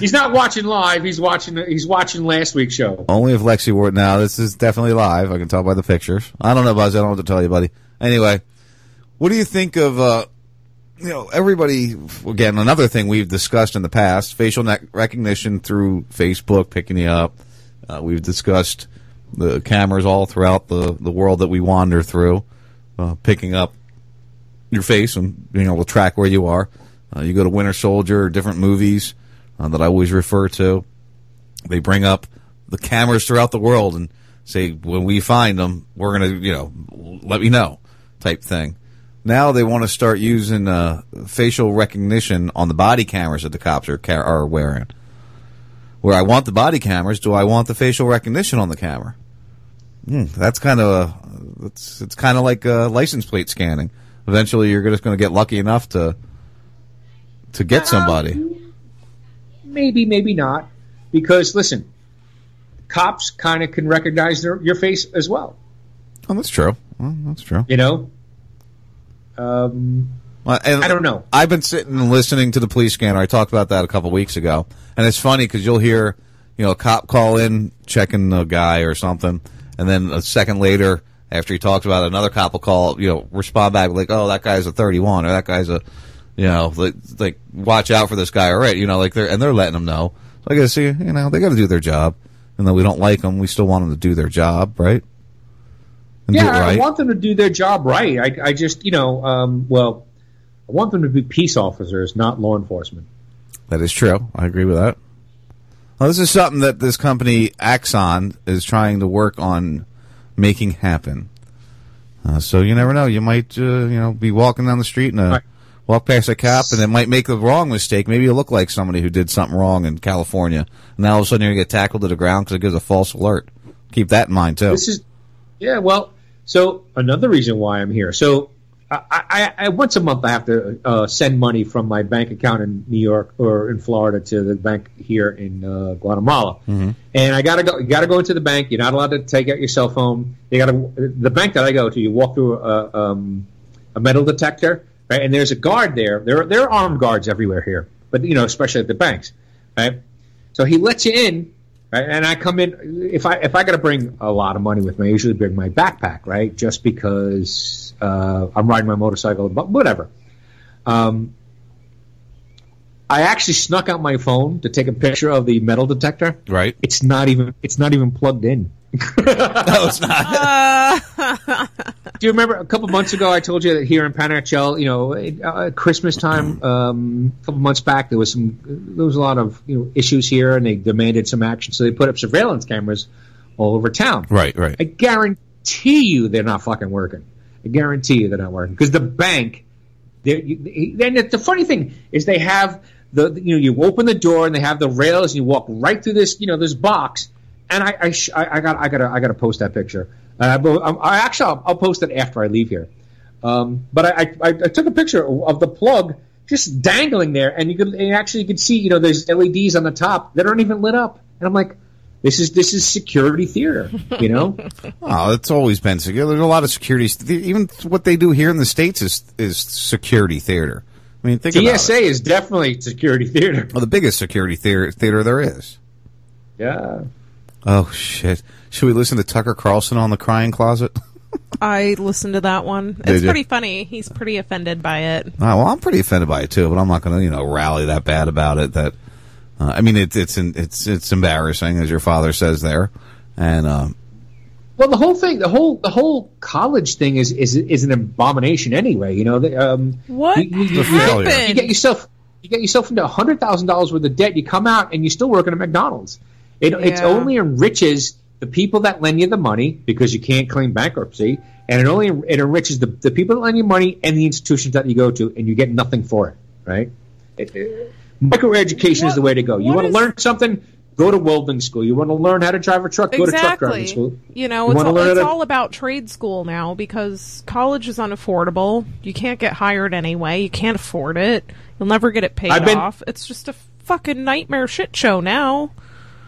He's not watching live. He's watching last week's show. Only if Lexi were now. This is definitely live. I can tell by the pictures. I don't know, Buzz. I don't know what to tell you, buddy. Anyway, what do you think of everybody? Again, another thing we've discussed in the past: facial recognition through Facebook picking you up. We've discussed the cameras all throughout the world that we wander through, picking up your face and being able to track where you are. You go to Winter Soldier or different movies that I always refer to. They bring up the cameras throughout the world and say, when we find them, we're going to, let me know type thing. Now they want to start using facial recognition on the body cameras that the cops are wearing. Where I want the body cameras, do I want the facial recognition on the camera? That's kind of it's kind of like license plate scanning. Eventually, you're just going to get lucky enough to get somebody. Maybe not, because listen, cops kind of can recognize your face as well. Oh, that's true. Well, that's true. I don't know. I've been sitting and listening to the police scanner. I talked about that a couple weeks ago. And it's funny because you'll hear, a cop call in, checking a guy or something. And then a second later, after he talks about it, another cop will call, respond back like, oh, that guy's a 31 or that guy's a, like watch out for this guy. All right. They're letting them know. So I got to see, they got to do their job. And though we don't like them, we still want them to do their job. Right. And do it right. I want them to do their job right. I just, I want them to be peace officers, not law enforcement. That is true. I agree with that. Well, this is something that this company, Axon, is trying to work on making happen. So you never know. You might, be walking down the street and walk past a cop, and it might make the wrong mistake. Maybe you look like somebody who did something wrong in California, and now all of a sudden you're going to get tackled to the ground because it gives a false alert. Keep that in mind, too. So another reason why I'm here. So, I once a month I have to send money from my bank account in New York or in Florida to the bank here in Guatemala, and I gotta go. You gotta go into the bank. You're not allowed to take out your cell phone. The bank that I go to, you walk through a metal detector, right? And there's a guard there. There are armed guards everywhere here, but especially at the banks, right? So he lets you in, Right? And I come in, if I got to bring a lot of money with me, I usually bring my backpack, right? Just because I'm riding my motorcycle, but whatever. I actually snuck out my phone to take a picture of the metal detector. Right. It's not even plugged in. No, it's not. Do you remember a couple months ago I told you that here in Panachel, Christmas time, a couple months back, there was a lot of issues here, and they demanded some action, so they put up surveillance cameras all over town. Right. I guarantee you they're not fucking working. I guarantee you they're not working because the bank. Then the funny thing is they have you open the door and they have the rails and you walk right through this this box. And I gotta post that picture. I'll post it after I leave here. But I took a picture of the plug just dangling there, and you could see there's LEDs on the top that aren't even lit up. And I'm like, this is security theater, Oh, it's always been secure. There's a lot of security. Even what they do here in the States is security theater. I mean, think about it. TSA is definitely security theater. Well, the biggest security theater there is. Yeah. Oh, shit. Should we listen to Tucker Carlson on the crying closet? I listened to that one. It's pretty funny. He's pretty offended by it. Well, I'm pretty offended by it, too, but I'm not going to, rally that bad about it. That it's embarrassing, as your father says there. And well, the whole thing, the whole college thing is an abomination anyway. What happened? You get yourself into $100,000 worth of debt. You come out, and you're still working at McDonald's. It only enriches the people that lend you the money because you can't claim bankruptcy, and it enriches the people that lend you money and the institutions that you go to, and you get nothing for it, right? Microeducation is the way to go. You want to learn something, go to welding school. You want to learn how to drive a truck, go to truck driving school. It's all about trade school now because college is unaffordable. You can't get hired anyway. You can't afford it. You'll never get it paid off. It's just a fucking nightmare shit show now.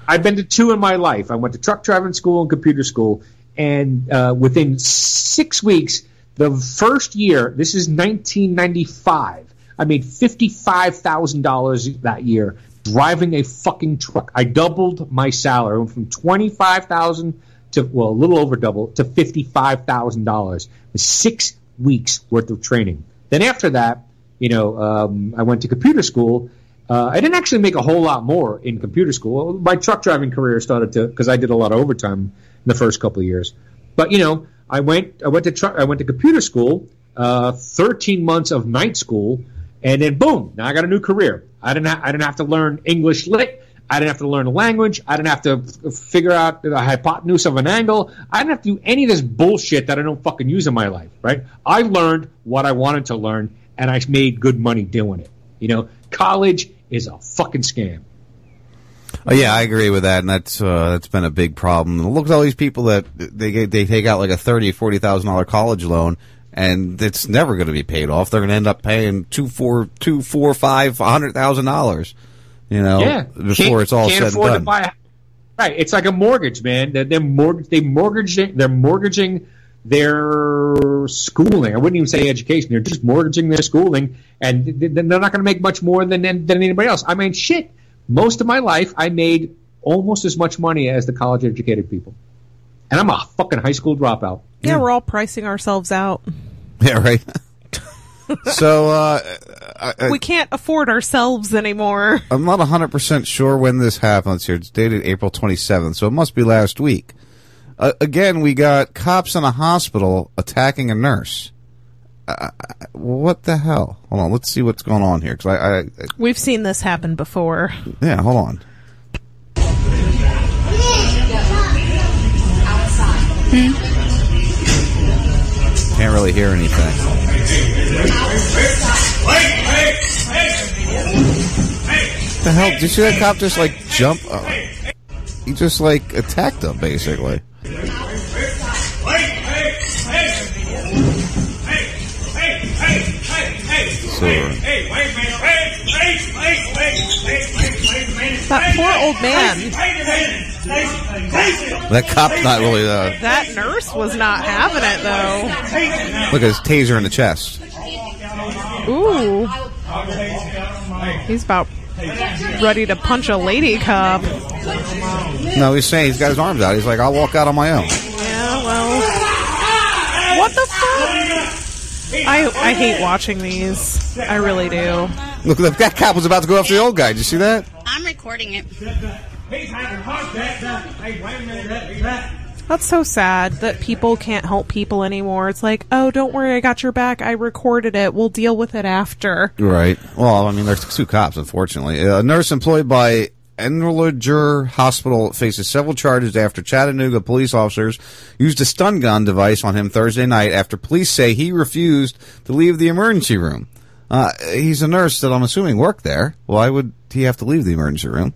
I've been to two in my life. I went to truck driving school and computer school, and within 6 weeks, the first year, this is 1995, I made $55,000 that year driving a fucking truck. I doubled my salary. I went from $25,000 to, well, a little over double, to $55,000. 6 weeks worth of training. Then after that, I went to computer school. I didn't actually make a whole lot more in computer school. My truck driving career started to, because I did a lot of overtime in the first couple of years. But I went to computer school, 13 months of night school, and then boom, now I got a new career. I didn't have to learn English lit. I didn't have to learn a language. I didn't have to figure out the hypotenuse of an angle. I didn't have to do any of this bullshit that I don't fucking use in my life, right? I learned what I wanted to learn, and I made good money doing it. College is a fucking scam. Oh, yeah, I agree with that, and that's been a big problem. Look at all these people that they take out like a $30,000, $40,000 college loan, and it's never going to be paid off. They're going to end up paying $200,000, $400,000, before it's all said and done. Right, it's like a mortgage, man. They're mortgaging their schooling. I wouldn't even say education. They're just mortgaging their schooling, and they're not going to make much more than anybody else. I mean, shit, most of my life I made almost as much money as the college-educated people. And I'm a fucking high school dropout. Yeah, we're all pricing ourselves out. Yeah, right. So we can't afford ourselves anymore. I'm not 100% sure when this happens here. It's dated April 27th, so it must be last week. Again, we got cops in a hospital attacking a nurse. What the hell? Hold on, let's see what's going on here. Cause we've seen this happen before. Yeah, hold on. Can't really hear anything. What the hell? Did you see that cop just jump? He just attacked them, basically. That poor old man. That cop's not really. That nurse was not having it, though. Look at his taser in the chest. Ooh. He's about ready to punch a lady cop. No, he's saying he's got his arms out. He's like, I'll walk out on my own. Yeah, well. What the fuck? I hate watching these. I really do. Look, that cop was about to go after the old guy. Did you see that? I'm recording it. That's so sad that people can't help people anymore. It's like, oh, don't worry, I got your back. I recorded it. We'll deal with it after. Right. Well, I mean, there's two cops, unfortunately. A nurse employed by Enrolager Hospital faces several charges after Chattanooga police officers used a stun gun device on him Thursday night after police say he refused to leave the emergency room. He's a nurse that I'm assuming worked there. Why would he have to leave the emergency room?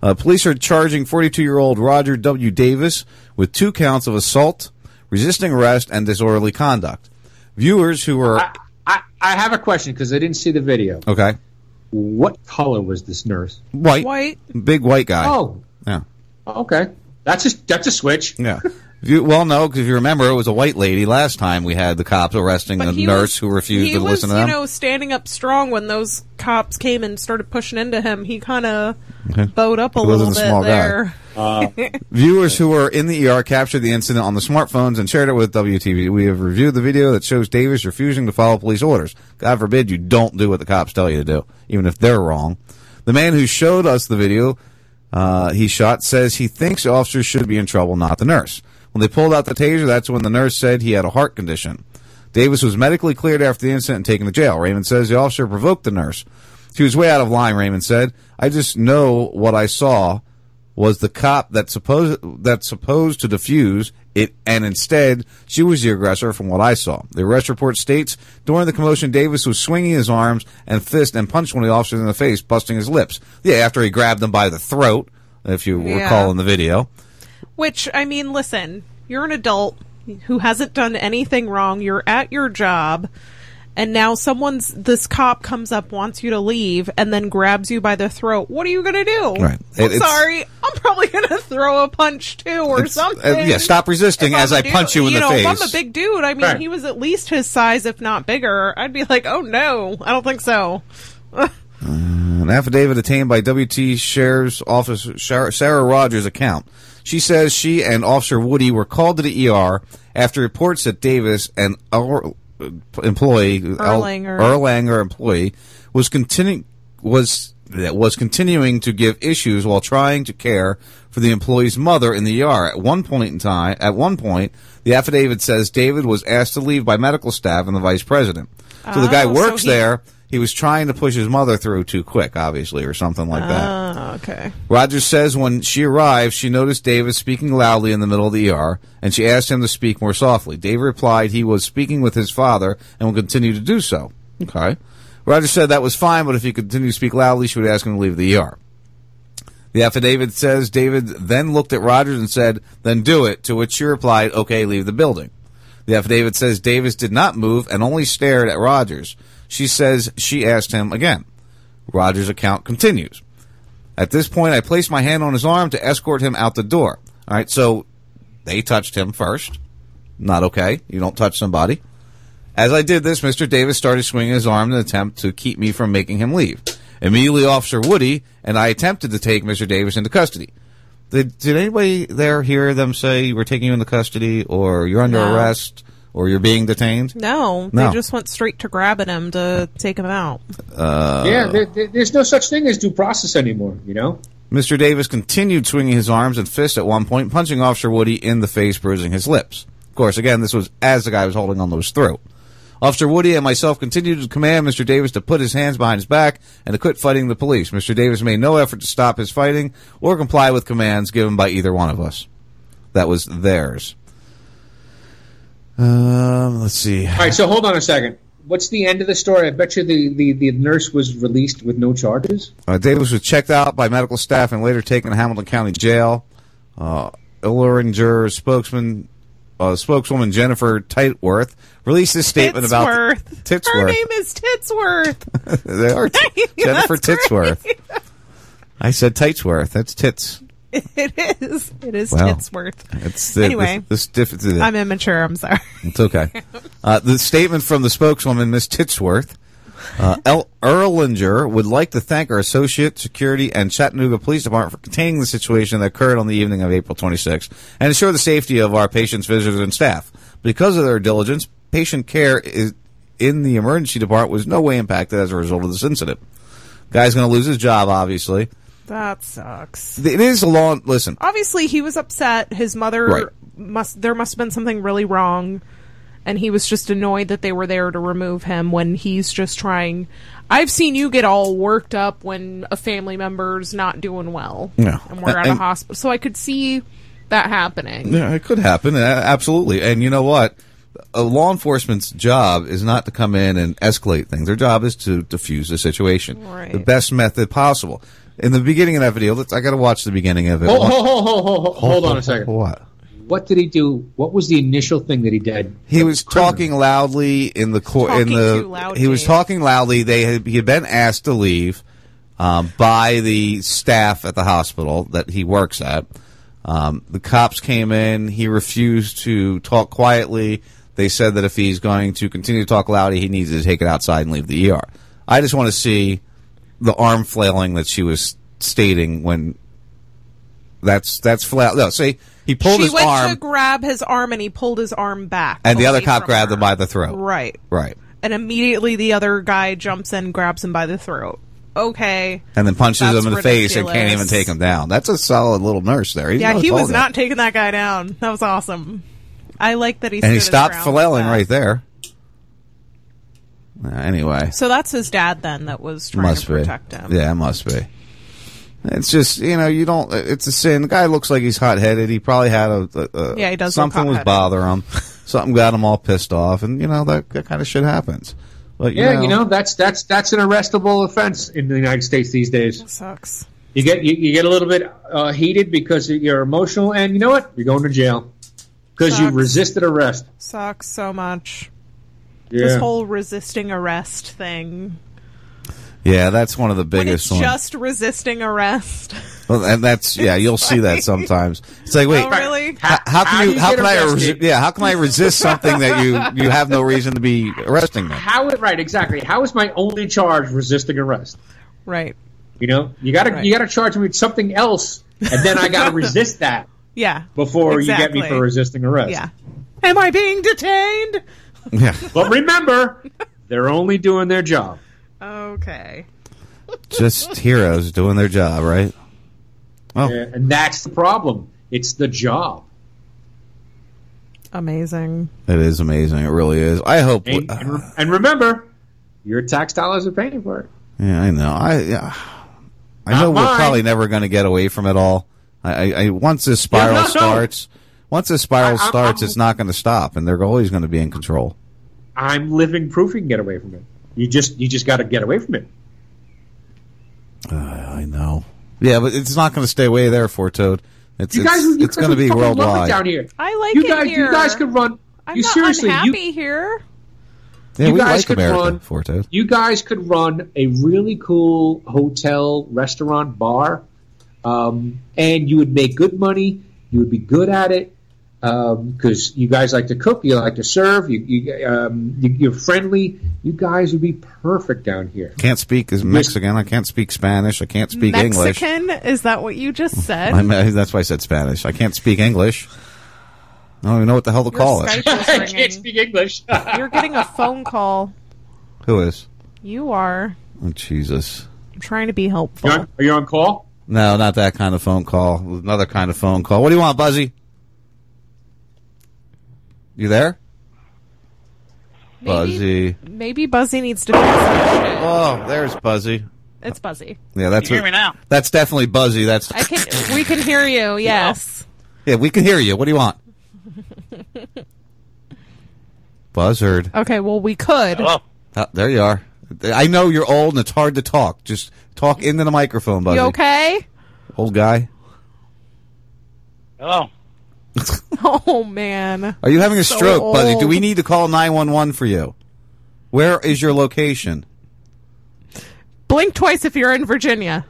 Police are charging 42-year-old Roger W. Davis with 2 counts of assault, resisting arrest, and disorderly conduct. Viewers who were... I have a question because I didn't see the video. Okay. What color was this nurse? White. White. Big white guy. Oh. Yeah. Okay. That's a switch. Yeah. Well, no, because if you remember, it was a white lady last time we had the cops arresting but a nurse who refused to listen to them. He was, standing up strong when those cops came and started pushing into him. He kind of bowed up a little bit there. Viewers who were in the ER captured the incident on the smartphones and shared it with WTV. We have reviewed the video that shows Davis refusing to follow police orders. God forbid you don't do what the cops tell you to do, even if they're wrong. The man who showed us the video he shot says he thinks officers should be in trouble, not the nurse. When they pulled out the taser, that's when the nurse said he had a heart condition. Davis was medically cleared after the incident and taken to jail. Raymond says the officer provoked the nurse. She was way out of line, Raymond said. I just know what I saw was the cop that's supposed to defuse it, and instead she was the aggressor from what I saw. The arrest report states, during the commotion, Davis was swinging his arms and fist and punched one of the officers in the face, busting his lips. Yeah, after he grabbed him by the throat, if you recall in the video. Which, I mean, listen, you're an adult who hasn't done anything wrong. You're at your job, and now this cop comes up, wants you to leave, and then grabs you by the throat. What are you going to do? Right. I'm sorry. I'm probably going to throw a punch, too, or something. Stop resisting as I punch you in the face. If I'm a big dude, I mean, He was at least his size, if not bigger. I'd be like, oh, no, I don't think so. An affidavit obtained by WT Sheriff's Office Sarah Rogers' account. She says she and Officer Woody were called to the ER after reports that Davis, an Erlanger employee, was continuing to give issues while trying to care for the employee's mother in the ER. At one point, the affidavit says David was asked to leave by medical staff and the vice president. So the guy works there. He was trying to push his mother through too quick, obviously, or something like that. Oh, okay. Rogers says when she arrived, she noticed Davis speaking loudly in the middle of the ER, and she asked him to speak more softly. David replied he was speaking with his father and will continue to do so. Okay. Rogers said that was fine, but if he continued to speak loudly, she would ask him to leave the ER. The affidavit says David then looked at Rogers and said, "Then do it," to which she replied, "Okay, leave the building." The affidavit says Davis did not move and only stared at Rogers. She says she asked him again. Rogers' account continues. At this point, I placed my hand on his arm to escort him out the door. All right, so they touched him first. Not okay. You don't touch somebody. As I did this, Mr. Davis started swinging his arm in an attempt to keep me from making him leave. Immediately, Officer Woody and I attempted to take Mr. Davis into custody. Did anybody there hear them say, we're taking you into custody, or you're under arrest, or you're being detained? No, they just went straight to grabbing him to take him out. There's no such thing as due process anymore, you know? Mr. Davis continued swinging his arms and fists at one point, punching Officer Woody in the face, bruising his lips. Of course, again, this was as the guy was holding on to his throat. Officer Woody and myself continued to command Mr. Davis to put his hands behind his back and to quit fighting the police. Mr. Davis made no effort to stop his fighting or comply with commands given by either one of us. That was theirs. Let's see. All right, so hold on a second. What's the end of the story? I bet you the nurse was released with no charges. Davis was checked out by medical staff and later taken to Hamilton County Jail. Illeringer spokesman... spokeswoman Jennifer Titworth released this statement about Titsworth. Her name is Titsworth. They are Jennifer Titsworth. Great. I said Titworth. That's tits. It is. It is Titsworth. Anyway, I'm immature. I'm sorry. It's okay. The statement from the spokeswoman, Miss Titsworth, Erlinger would like to thank our associate security and Chattanooga Police Department for containing the situation that occurred on the evening of April 26th and ensure the safety of our patients, visitors, and staff. Because of their diligence, patient care in the emergency department was no way impacted as a result of this incident. Guy's going to lose his job, obviously. That sucks. It is a long... Listen. Obviously, he was upset. His mother... Right. There must have been something really wrong, and he was just annoyed that they were there to remove him when he's just trying... I've seen you get all worked up when a family member's not doing well. Yeah. And we're out of hospital. So I could see that happening. Yeah, it could happen. Absolutely. And you know what? A law enforcement's job is not to come in and escalate things. Their job is to defuse the situation. Right. The best method possible. In the beginning of that video, I got to watch the beginning of it. Hold on a second. What? What did he do? What was the initial thing that he did? He was talking loudly in the court. He was talking loudly. He had been asked to leave by the staff at the hospital that he works at. The cops came in. He refused to talk quietly. They said that if he's going to continue to talk loudly, he needs to take it outside and leave the ER. I just want to see the arm flailing that she was stating when... That's flat. No, see, he pulled his arm. She went to grab his arm, and he pulled his arm back. And the other cop grabbed him by the throat. Right. Right. And immediately the other guy jumps in, grabs him by the throat. Okay. And then punches him in the face and can't even take him down. That's a solid little nurse there. Yeah, he was not taking that guy down. That was awesome. I like that he stood his ground. And he stopped flailing right there. Anyway. So that's his dad, then, that was trying to protect him. Yeah, it must be. It's just, you know, you don't... It's a sin. The guy looks like he's hot-headed. He probably had yeah, he does. Something was bothering him. Something got him all pissed off, and, you know, that kind of shit happens. But, you know, that's an arrestable offense in the United States these days. That sucks. You get a little bit heated because you're emotional, and you know what? You're going to jail because you resisted arrest. Sucks so much. Yeah. This whole resisting arrest thing. Yeah, that's one of the biggest ones. Just resisting arrest. Well, and that's you'll see that sometimes. It's like, wait, really? How can I resist something that you have no reason to be arresting them? How is my only charge resisting arrest? Right. You know, you gotta charge me with something else, and then I gotta resist that. Yeah. Before you get me for resisting arrest. Yeah. Am I being detained? Yeah. But remember, they're only doing their job. Okay. Just heroes doing their job, right? Oh. Yeah, and that's the problem. It's the job. Amazing. It is amazing. It really is. I hope... And remember, your tax dollars are paying for it. Yeah, I know. I know we're probably never going to get away from it all. Once this spiral starts, it's not going to stop, and they're always going to be in control. I'm living proof you can get away from it. You just got to get away from it. I know. Yeah, but it's not going to stay away there, Fortoad. It's going to be worldwide down here. I like you guys, here. You guys could run. I'm not unhappy here. Yeah, you guys could run. Fortoad. You guys could run a really cool hotel, restaurant, bar, and you would make good money. You would be good at it. Because you guys like to cook, you like to serve, you're friendly. You guys would be perfect down here. Can't speak Mexican. I can't speak Spanish. I can't speak English. Mexican? Is that what you just said? That's why I said Spanish. I can't speak English. I don't even know what the hell to call it. I can't speak English. You're getting a phone call. Who is? You are. Oh, Jesus. I'm trying to be helpful. Are you on call? No, not that kind of phone call. Another kind of phone call. What do you want, Buzzy? You there? Buzzy. Maybe Buzzy needs to do something. Oh, there's Buzzy. It's Buzzy. Yeah, that's hear me now. That's definitely Buzzy. That's we can hear you, yes. Yeah, we can hear you. What do you want? Buzzard. Okay, well we could. Hello. Oh, there you are. I know you're old and it's hard to talk. Just talk into the microphone, Buzzy. You okay? Old guy. Hello. Oh, man. Are you having a stroke, Buzzy? Do we need to call 911 for you? Where is your location? Blink twice if you're in Virginia.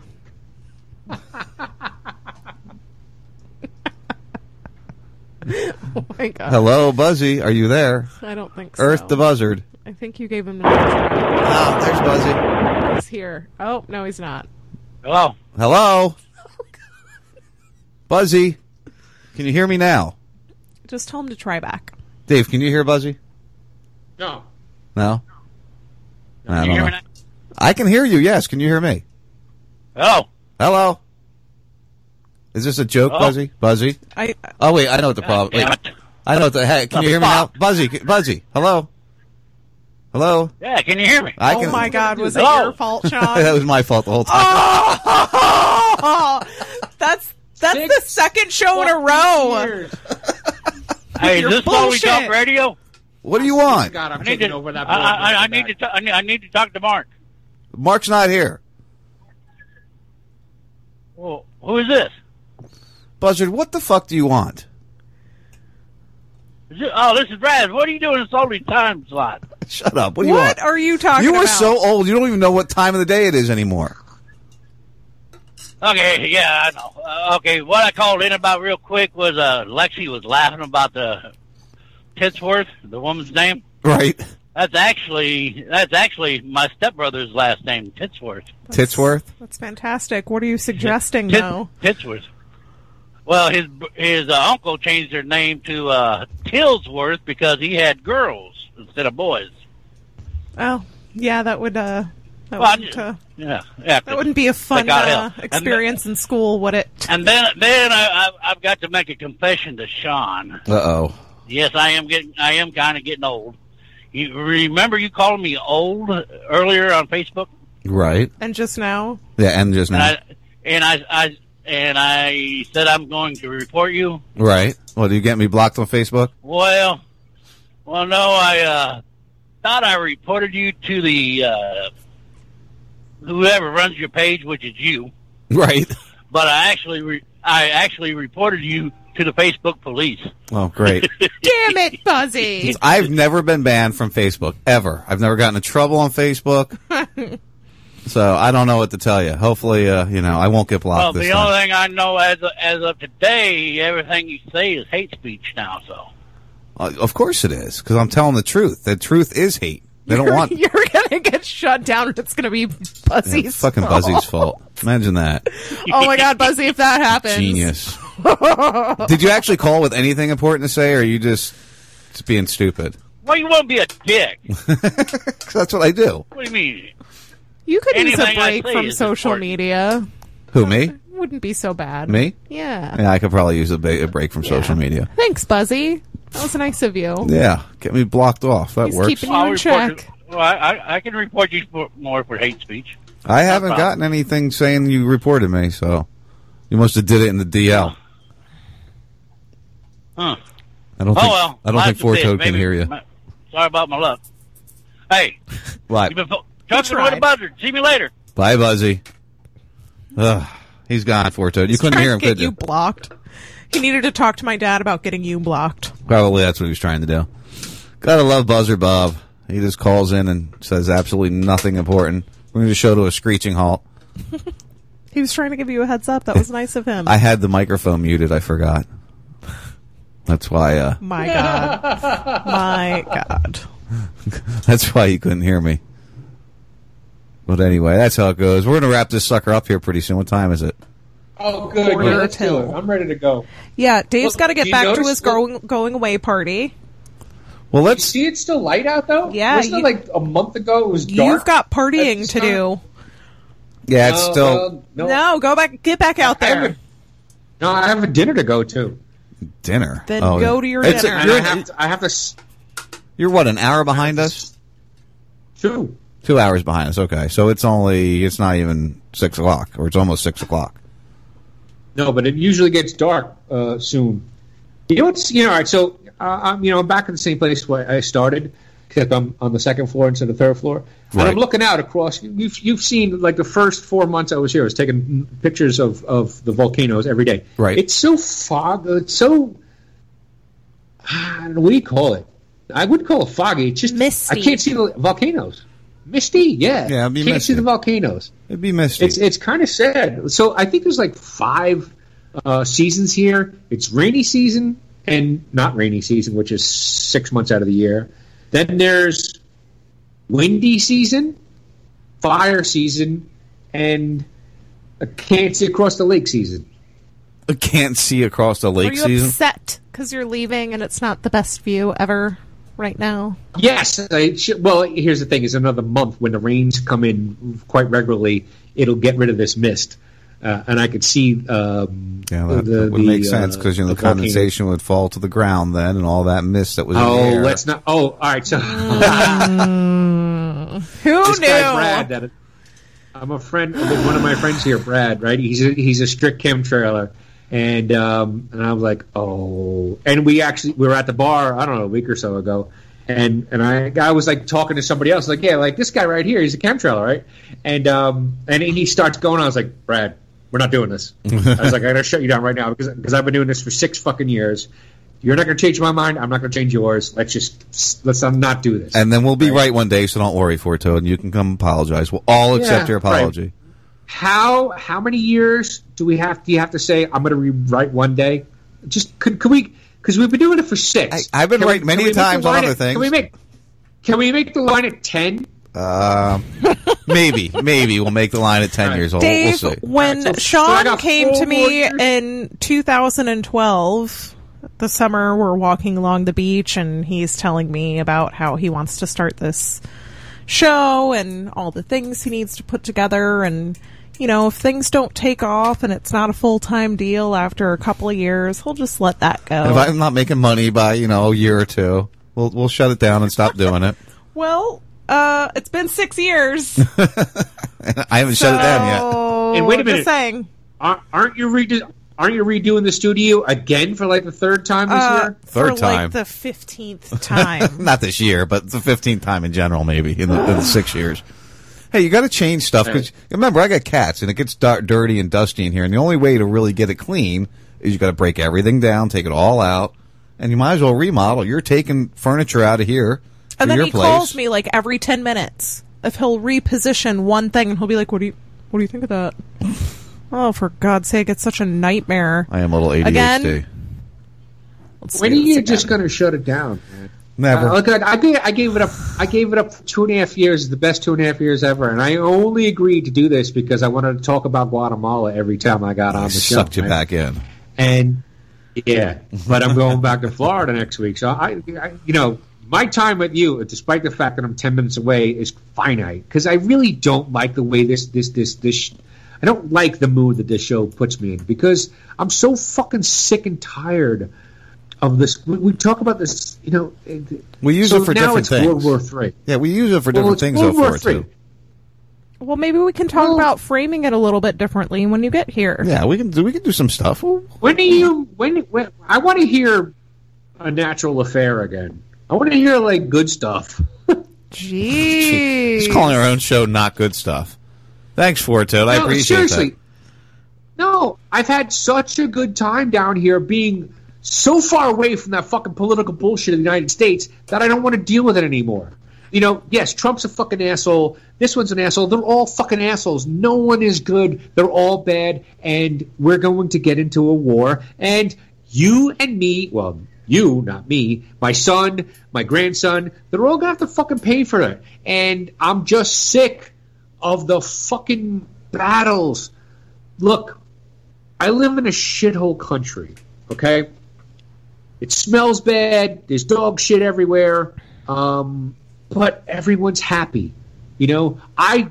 Oh my God. Hello, Buzzy. Are you there? I don't think so. Earth the buzzard. I think you gave him the buzzard. Oh, there's Buzzy. He's here. Oh, no, he's not. Hello. Hello. Oh, Buzzy, can you hear me now? Just tell him to try back. Dave, can you hear Buzzy? No. No? No. Can you hear me now? I can hear you, yes. Can you hear me? Hello. Hello. Is this a joke, hello? Buzzy? Buzzy? Oh, wait, I know what the problem is. I know what the heck. Can you hear me now? Buzzy, Buzzy, hello? Hello? Yeah, can you hear me? I can, oh, my God. Was it your fault, Sean? That was my fault the whole time. Oh! That's the second show in a row. Years. Hey, is this bullshit. What we talk radio? What do you want? God, I'm taking over that. I need to talk to Mark. Mark's not here. Well, who is this? Buzzard, what the fuck do you want? Oh, this is Raz. What are you doing in so many time slot? Shut up. What do you want? What are you talking about? You are so old, you don't even know what time of the day it is anymore. Okay, yeah, I know. Okay, what I called in about real quick was Lexi was laughing about the Titsworth, the woman's name. Right. That's actually my stepbrother's last name, Titsworth. Titsworth? That's fantastic. What are you suggesting, though? Titsworth. Well, his uncle changed their name to Tillsworth because he had girls instead of boys. Oh, yeah, that would... that wouldn't be a fun experience in school, would it? And then I've got to make a confession to Sean. Uh-oh. Yes, I am kind of getting old. You remember you called me old earlier on Facebook? Right. And just now? Yeah, and just now. And I said I'm going to report you. Right. Well, do you get me blocked on Facebook? Well, no, I thought I reported you to the... whoever runs your page, which is you, right? But I actually reported you to the Facebook police. Oh, great! Damn it, Buzzy! I've never been banned from Facebook ever. I've never gotten in trouble on Facebook, so I don't know what to tell you. Hopefully, I won't get blocked. Well, the only thing I know as of today, everything you say is hate speech now. So, of course it is, because I'm telling the truth. The truth is hate. They don't want. You're gonna get shut down, and it's gonna be Buzzy's fucking fault. Buzzy's fault. Imagine that. Oh my God, Buzzy! If that happens, genius. Did you actually call with anything important to say, or are you just being stupid? Well, you won't be a dick. That's what I do. What do you mean? You could use a break from social media. Who, me? Wouldn't be so bad. Me? Yeah. Yeah, I could probably use a break from social media. Thanks, Buzzy. That was nice of you. Yeah, get me blocked off. That works. He's keeping you in check. Well, I can report you more for hate speech. I haven't gotten anything saying you reported me, so you must have did it in the DL. Huh. I don't think Forto can hear you. Sorry about my luck. Hey, right. You've been talking with a buzzard. See me later. Bye, Buzzy. Ugh, he's gone, Forto. You couldn't hear him, could you? You blocked. He needed to talk to my dad about getting you blocked. Probably that's what he was trying to do. Gotta love Buzzer Bob. He just calls in and says absolutely nothing important. We're going to show to a screeching halt. He was trying to give you a heads up. That was nice of him. I had the microphone muted. I forgot. That's why... My God. My God. That's why you couldn't hear me. But anyway, that's how it goes. We're going to wrap this sucker up here pretty soon. What time is it? Oh, good. Yeah, let's do it. I'm ready to go. Yeah, Dave's got to get back to his going away party. Well, let's see. It's still light out though. Yeah, wasn't it like a month ago? It was dark. You've got partying to do. Yeah, it's still no. Go back. Get back out there. I have a dinner to go to. Dinner. Then go to your dinner. You're what? An hour behind us. Two hours behind us. Okay, so it's not even 6 o'clock, or it's almost 6 o'clock. No, but it usually gets dark soon. All right, so I'm back in the same place where I started, except I'm on the second floor instead of the third floor. Right. And I'm looking out across. You've seen, like, the first 4 months I was here, I was taking pictures of the volcanoes every day. Right. It's so foggy. It's so, I don't know what do you call it? I wouldn't call it foggy. It's just misty. I can't see the volcanoes. Misty, yeah. Yeah, it'd be misty. Can't see the volcanoes. It'd be misty. It's kind of sad. So I think there's like 5 seasons here. It's rainy season, and not rainy season, which is 6 months out of the year. Then there's windy season, fire season, and a can't see across the lake season. A can't see across the lake season? Are you upset because you're leaving and it's not the best view ever right now? Yes. Well, here's the thing. It's another month when the rains come in quite regularly. It'll get rid of this mist. And I could see that would make sense because the condensation would fall to the ground then and all that mist that was in the air. All right. So, who this knew? Guy, Brad, I'm a friend with one of my friends here, Brad, right? He's a strict chemtrailer. And I was like, oh. And we were at the bar, I don't know, a week or so ago. And I was like talking to somebody else, like, yeah, like this guy right here, he's a chemtrailer, right? And he starts going, I was like, Brad, we're not doing this. I was like, I gotta shut you down right now because I've been doing this for 6 fucking years. You're not gonna change my mind. I'm not gonna change yours. Let's not do this. And then we'll be right one day, so don't worry, Forto, and you can come apologize. We'll all accept your apology. Right. How many years do you have to say I'm gonna rewrite one day? Just could we? Because we've been doing it for 6. I've been right many times on other things. Can we make the line at 10? Maybe we'll make the line at 10 right. years old. Dave, we'll see. When Sean came to me in 2012, the summer we're walking along the beach, and he's telling me about how he wants to start this show and all the things he needs to put together and... You know, if things don't take off and it's not a full-time deal after a couple of years, he'll just let that go. And if I'm not making money by, a year or two, we'll shut it down and stop doing it. Well, it's been 6 years. I haven't shut it down yet. And wait a minute. Just saying. Aren't you redoing the studio again for like the third time this year? Like the 15th time. Not this year, but the 15th time in general, maybe, in the 6 years. Hey, you got to change stuff because remember I got cats and it gets dirty and dusty in here, and the only way to really get it clean is you got to break everything down, take it all out, and you might as well remodel. You're taking furniture out of here, and then he calls me like every 10 minutes if he'll reposition one thing, and he'll be like, "What do you think of that?" Oh, for God's sake, it's such a nightmare. I am a little ADHD. Again, when are you just going to shut it down, man? Never. Look, I gave it up. I gave it up for 2.5 years, the best 2.5 years ever, and I only agreed to do this because I wanted to talk about Guatemala every time I got on the show. Sucked you back in, and yeah, but I'm going back to Florida next week, so I my time with you, despite the fact that I'm 10 minutes away, is finite because I really don't like the way this. I don't like the mood that this show puts me in because I'm so fucking sick and tired of this. We talk about this, we use it for different things. Now it's World War III. Yeah, we use it for different things over too. Well, maybe we can talk about framing it a little bit differently when you get here. Yeah, we can do some stuff. When I want to hear A Natural Affair again. I want to hear like good stuff. Jeez. He's calling our own show not good stuff. Thanks for it, Toad. I appreciate that. No, I've had such a good time down here being so far away from that fucking political bullshit in the United States that I don't want to deal with it anymore. Yes, Trump's a fucking asshole. This one's an asshole. They're all fucking assholes. No one is good. They're all bad. And we're going to get into a war. And you and me, well, you, not me, my son, my grandson, they're all going to have to fucking pay for it. And I'm just sick of the fucking battles. Look, I live in a shithole country, okay? It smells bad. There's dog shit everywhere. But everyone's happy. I leave here at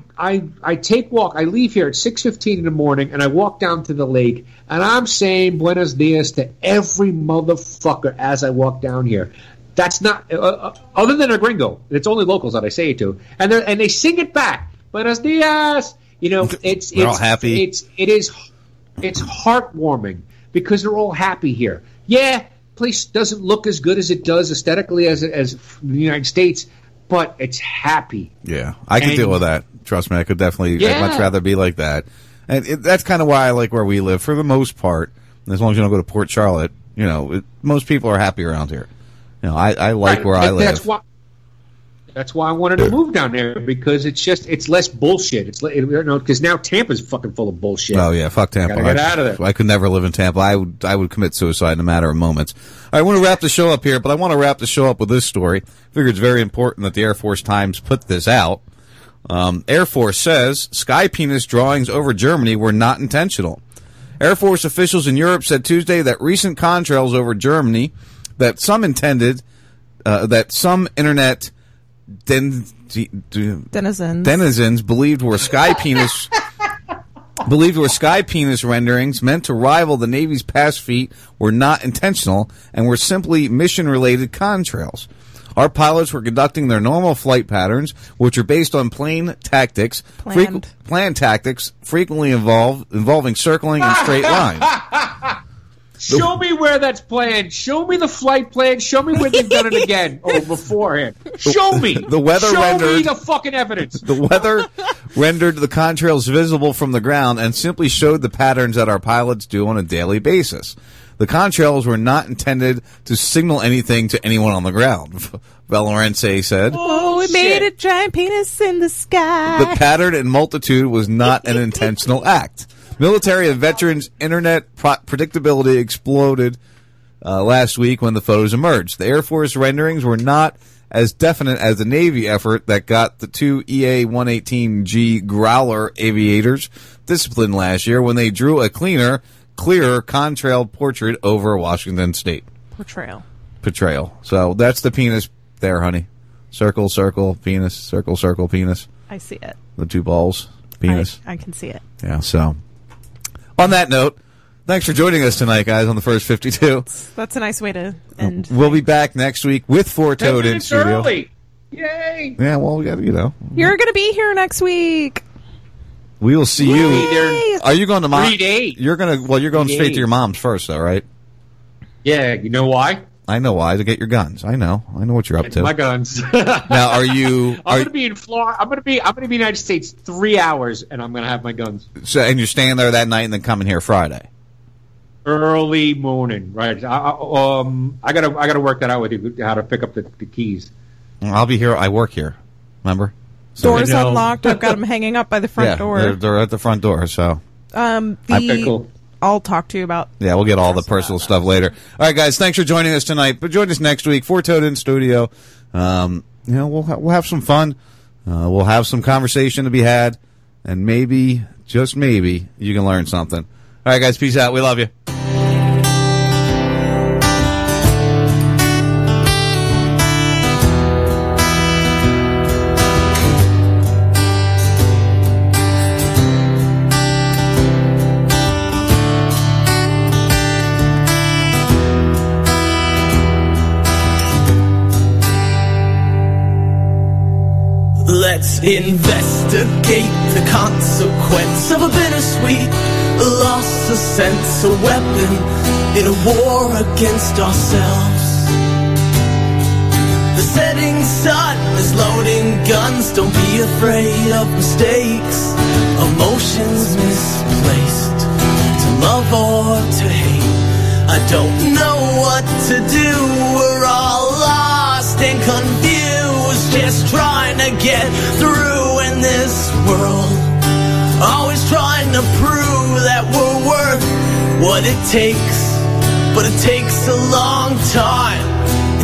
6:15 in the morning, and I walk down to the lake, and I'm saying buenos dias to every motherfucker as I walk down here. That's not other than a gringo. It's only locals that I say it to, and they sing it back. Buenos dias. We're all happy. It's heartwarming because they're all happy here. Yeah. Place doesn't look as good as it does aesthetically as the United States, but it's happy. Yeah, I can deal with that. Trust me, I could definitely. Yeah. I'd much rather be like that, and that's kind of why I like where we live for the most part. As long as you don't go to Port Charlotte, most people are happy around here. I like where I live. That's why. That's why I wanted to move down there, because it's just, it's less bullshit. It's because now Tampa's fucking full of bullshit. Oh yeah, fuck Tampa. Gotta get out of there. I could never live in Tampa. I would commit suicide in a matter of moments. I want to wrap the show up here, but I want to wrap the show up with this story. I figure it's very important that the Air Force Times put this out. Air Force says sky penis drawings over Germany were not intentional. Air Force officials in Europe said Tuesday that recent contrails over Germany that some intended, that some internet denizens believed were sky penis renderings meant to rival the Navy's past feat were not intentional and were simply mission-related contrails. Our pilots were conducting their normal flight patterns, which are based on planned tactics, frequently involving circling in straight lines. Show me where that's planned. Show me the flight plan. Show me where they've done it again or beforehand. Show me. Show me the fucking evidence. The weather rendered the contrails visible from the ground and simply showed the patterns that our pilots do on a daily basis. The contrails were not intended to signal anything to anyone on the ground, Valorence said. Oh, it made a giant penis in the sky. The pattern and multitude was not an intentional act. Military and veterans' internet predictability exploded last week when the photos emerged. The Air Force renderings were not as definite as the Navy effort that got the two EA-118G Growler aviators disciplined last year when they drew a clearer contrail portrait over Washington State. Portrayal. So that's the penis there, honey. Circle, circle, penis, circle, circle, penis. I see it. The two balls, penis. I can see it. Yeah, so... On that note, thanks for joining us tonight, guys, on the first 52. That's a nice way to end. We'll be back next week with Four Toad in studio. Early. Yay! Yeah, well, we got you're going to be here next week. We will see you. Are you going to mom? 3 days. You're going straight to your mom's first, though, right? Yeah. You know why? I know why. To get your guns. I know what you're up to. My guns. Now, are you? I'm going to be in Florida. I'm going to be in the United States 3 hours, and I'm going to have my guns. So, and you're staying there that night, and then coming here Friday. Early morning, right? I gotta work that out with you. How to pick up the keys? I'll be here. I work here. Remember? So, doors unlocked. I've got them hanging up by the front door. They're at the front door. So. I'll talk to you about... Yeah, we'll get all the personal stuff later. All right, guys, thanks for joining us tonight. But join us next week, Four Toad in Studio. We'll have some fun. We'll have some conversation to be had. And maybe, just maybe, you can learn something. All right, guys, peace out. We love you. Investigate the consequence of a bittersweet loss of sense, a weapon in a war against ourselves. The setting sun is loading guns. Don't be afraid of mistakes, emotions misplaced, to love or to hate. I don't know what to do. We're all lost and confused, just trying to get through in this world, always trying to prove that we're worth what it takes. But it takes a long time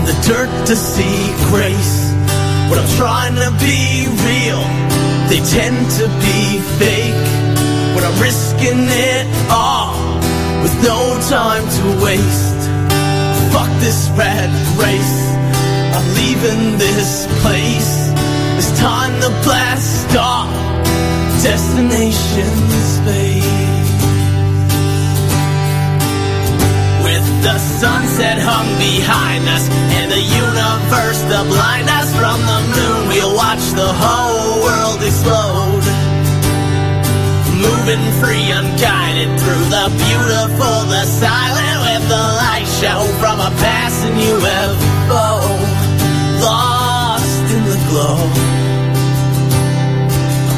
in the dirt to see grace. When I'm trying to be real, they tend to be fake. When I'm risking it all with no time to waste, fuck this rat race, I'm leaving this place. It's time to blast off, destination space. With the sunset hung behind us and the universe to blind us from the moon, we'll watch the whole world explode, moving free, unguided through the beautiful, the silent, with the light show from a passing UFO, lost in the glow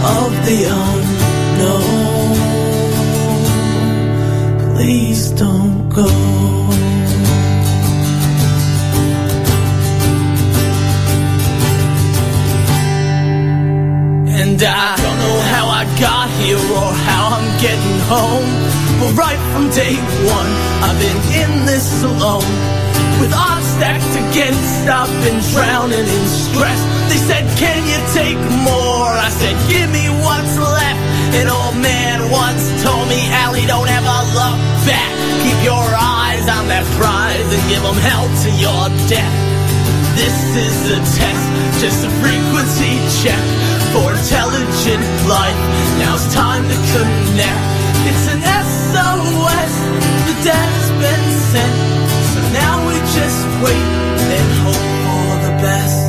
of the unknown. Please don't go. And I don't know how I got here or how I'm getting home, but right from day one, I've been in this alone. With odds stacked against, I've been drowning in stress. They said, can you take more? I said, give me what's left. An old man once told me, Allie, don't ever look back. Keep your eyes on that prize and give them hell to your death. This is a test, just a frequency check for intelligent life. Now's time to connect. It's an SOS, the death's been sent. So now we just wait and hope for the best.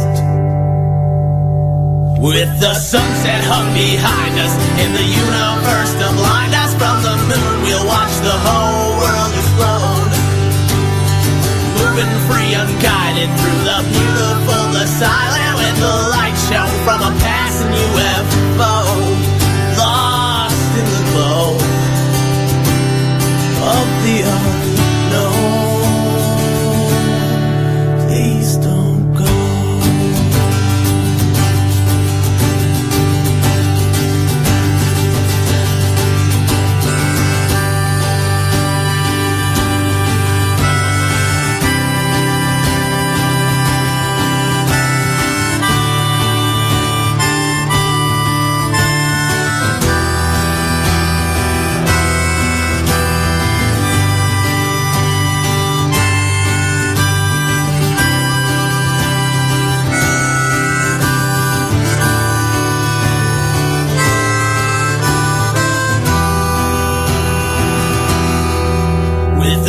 With the sunset hung behind us and the universe to blind us from the moon, we'll watch the whole world explode. Moving free, unguided through the beautiful asylum with the light shown from a passing UFO, lost in the glow of the unknown. Please don't.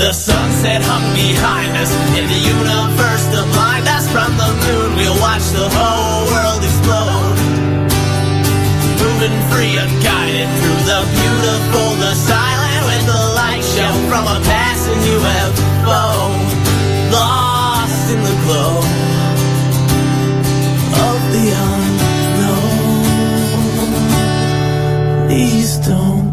The sunset hung behind us, in the universe to blind us from the moon. We'll watch the whole world explode. Moving free, unguided through the beautiful, the silent, with the light show from a passing UFO, lost in the glow of the unknown. Please don't.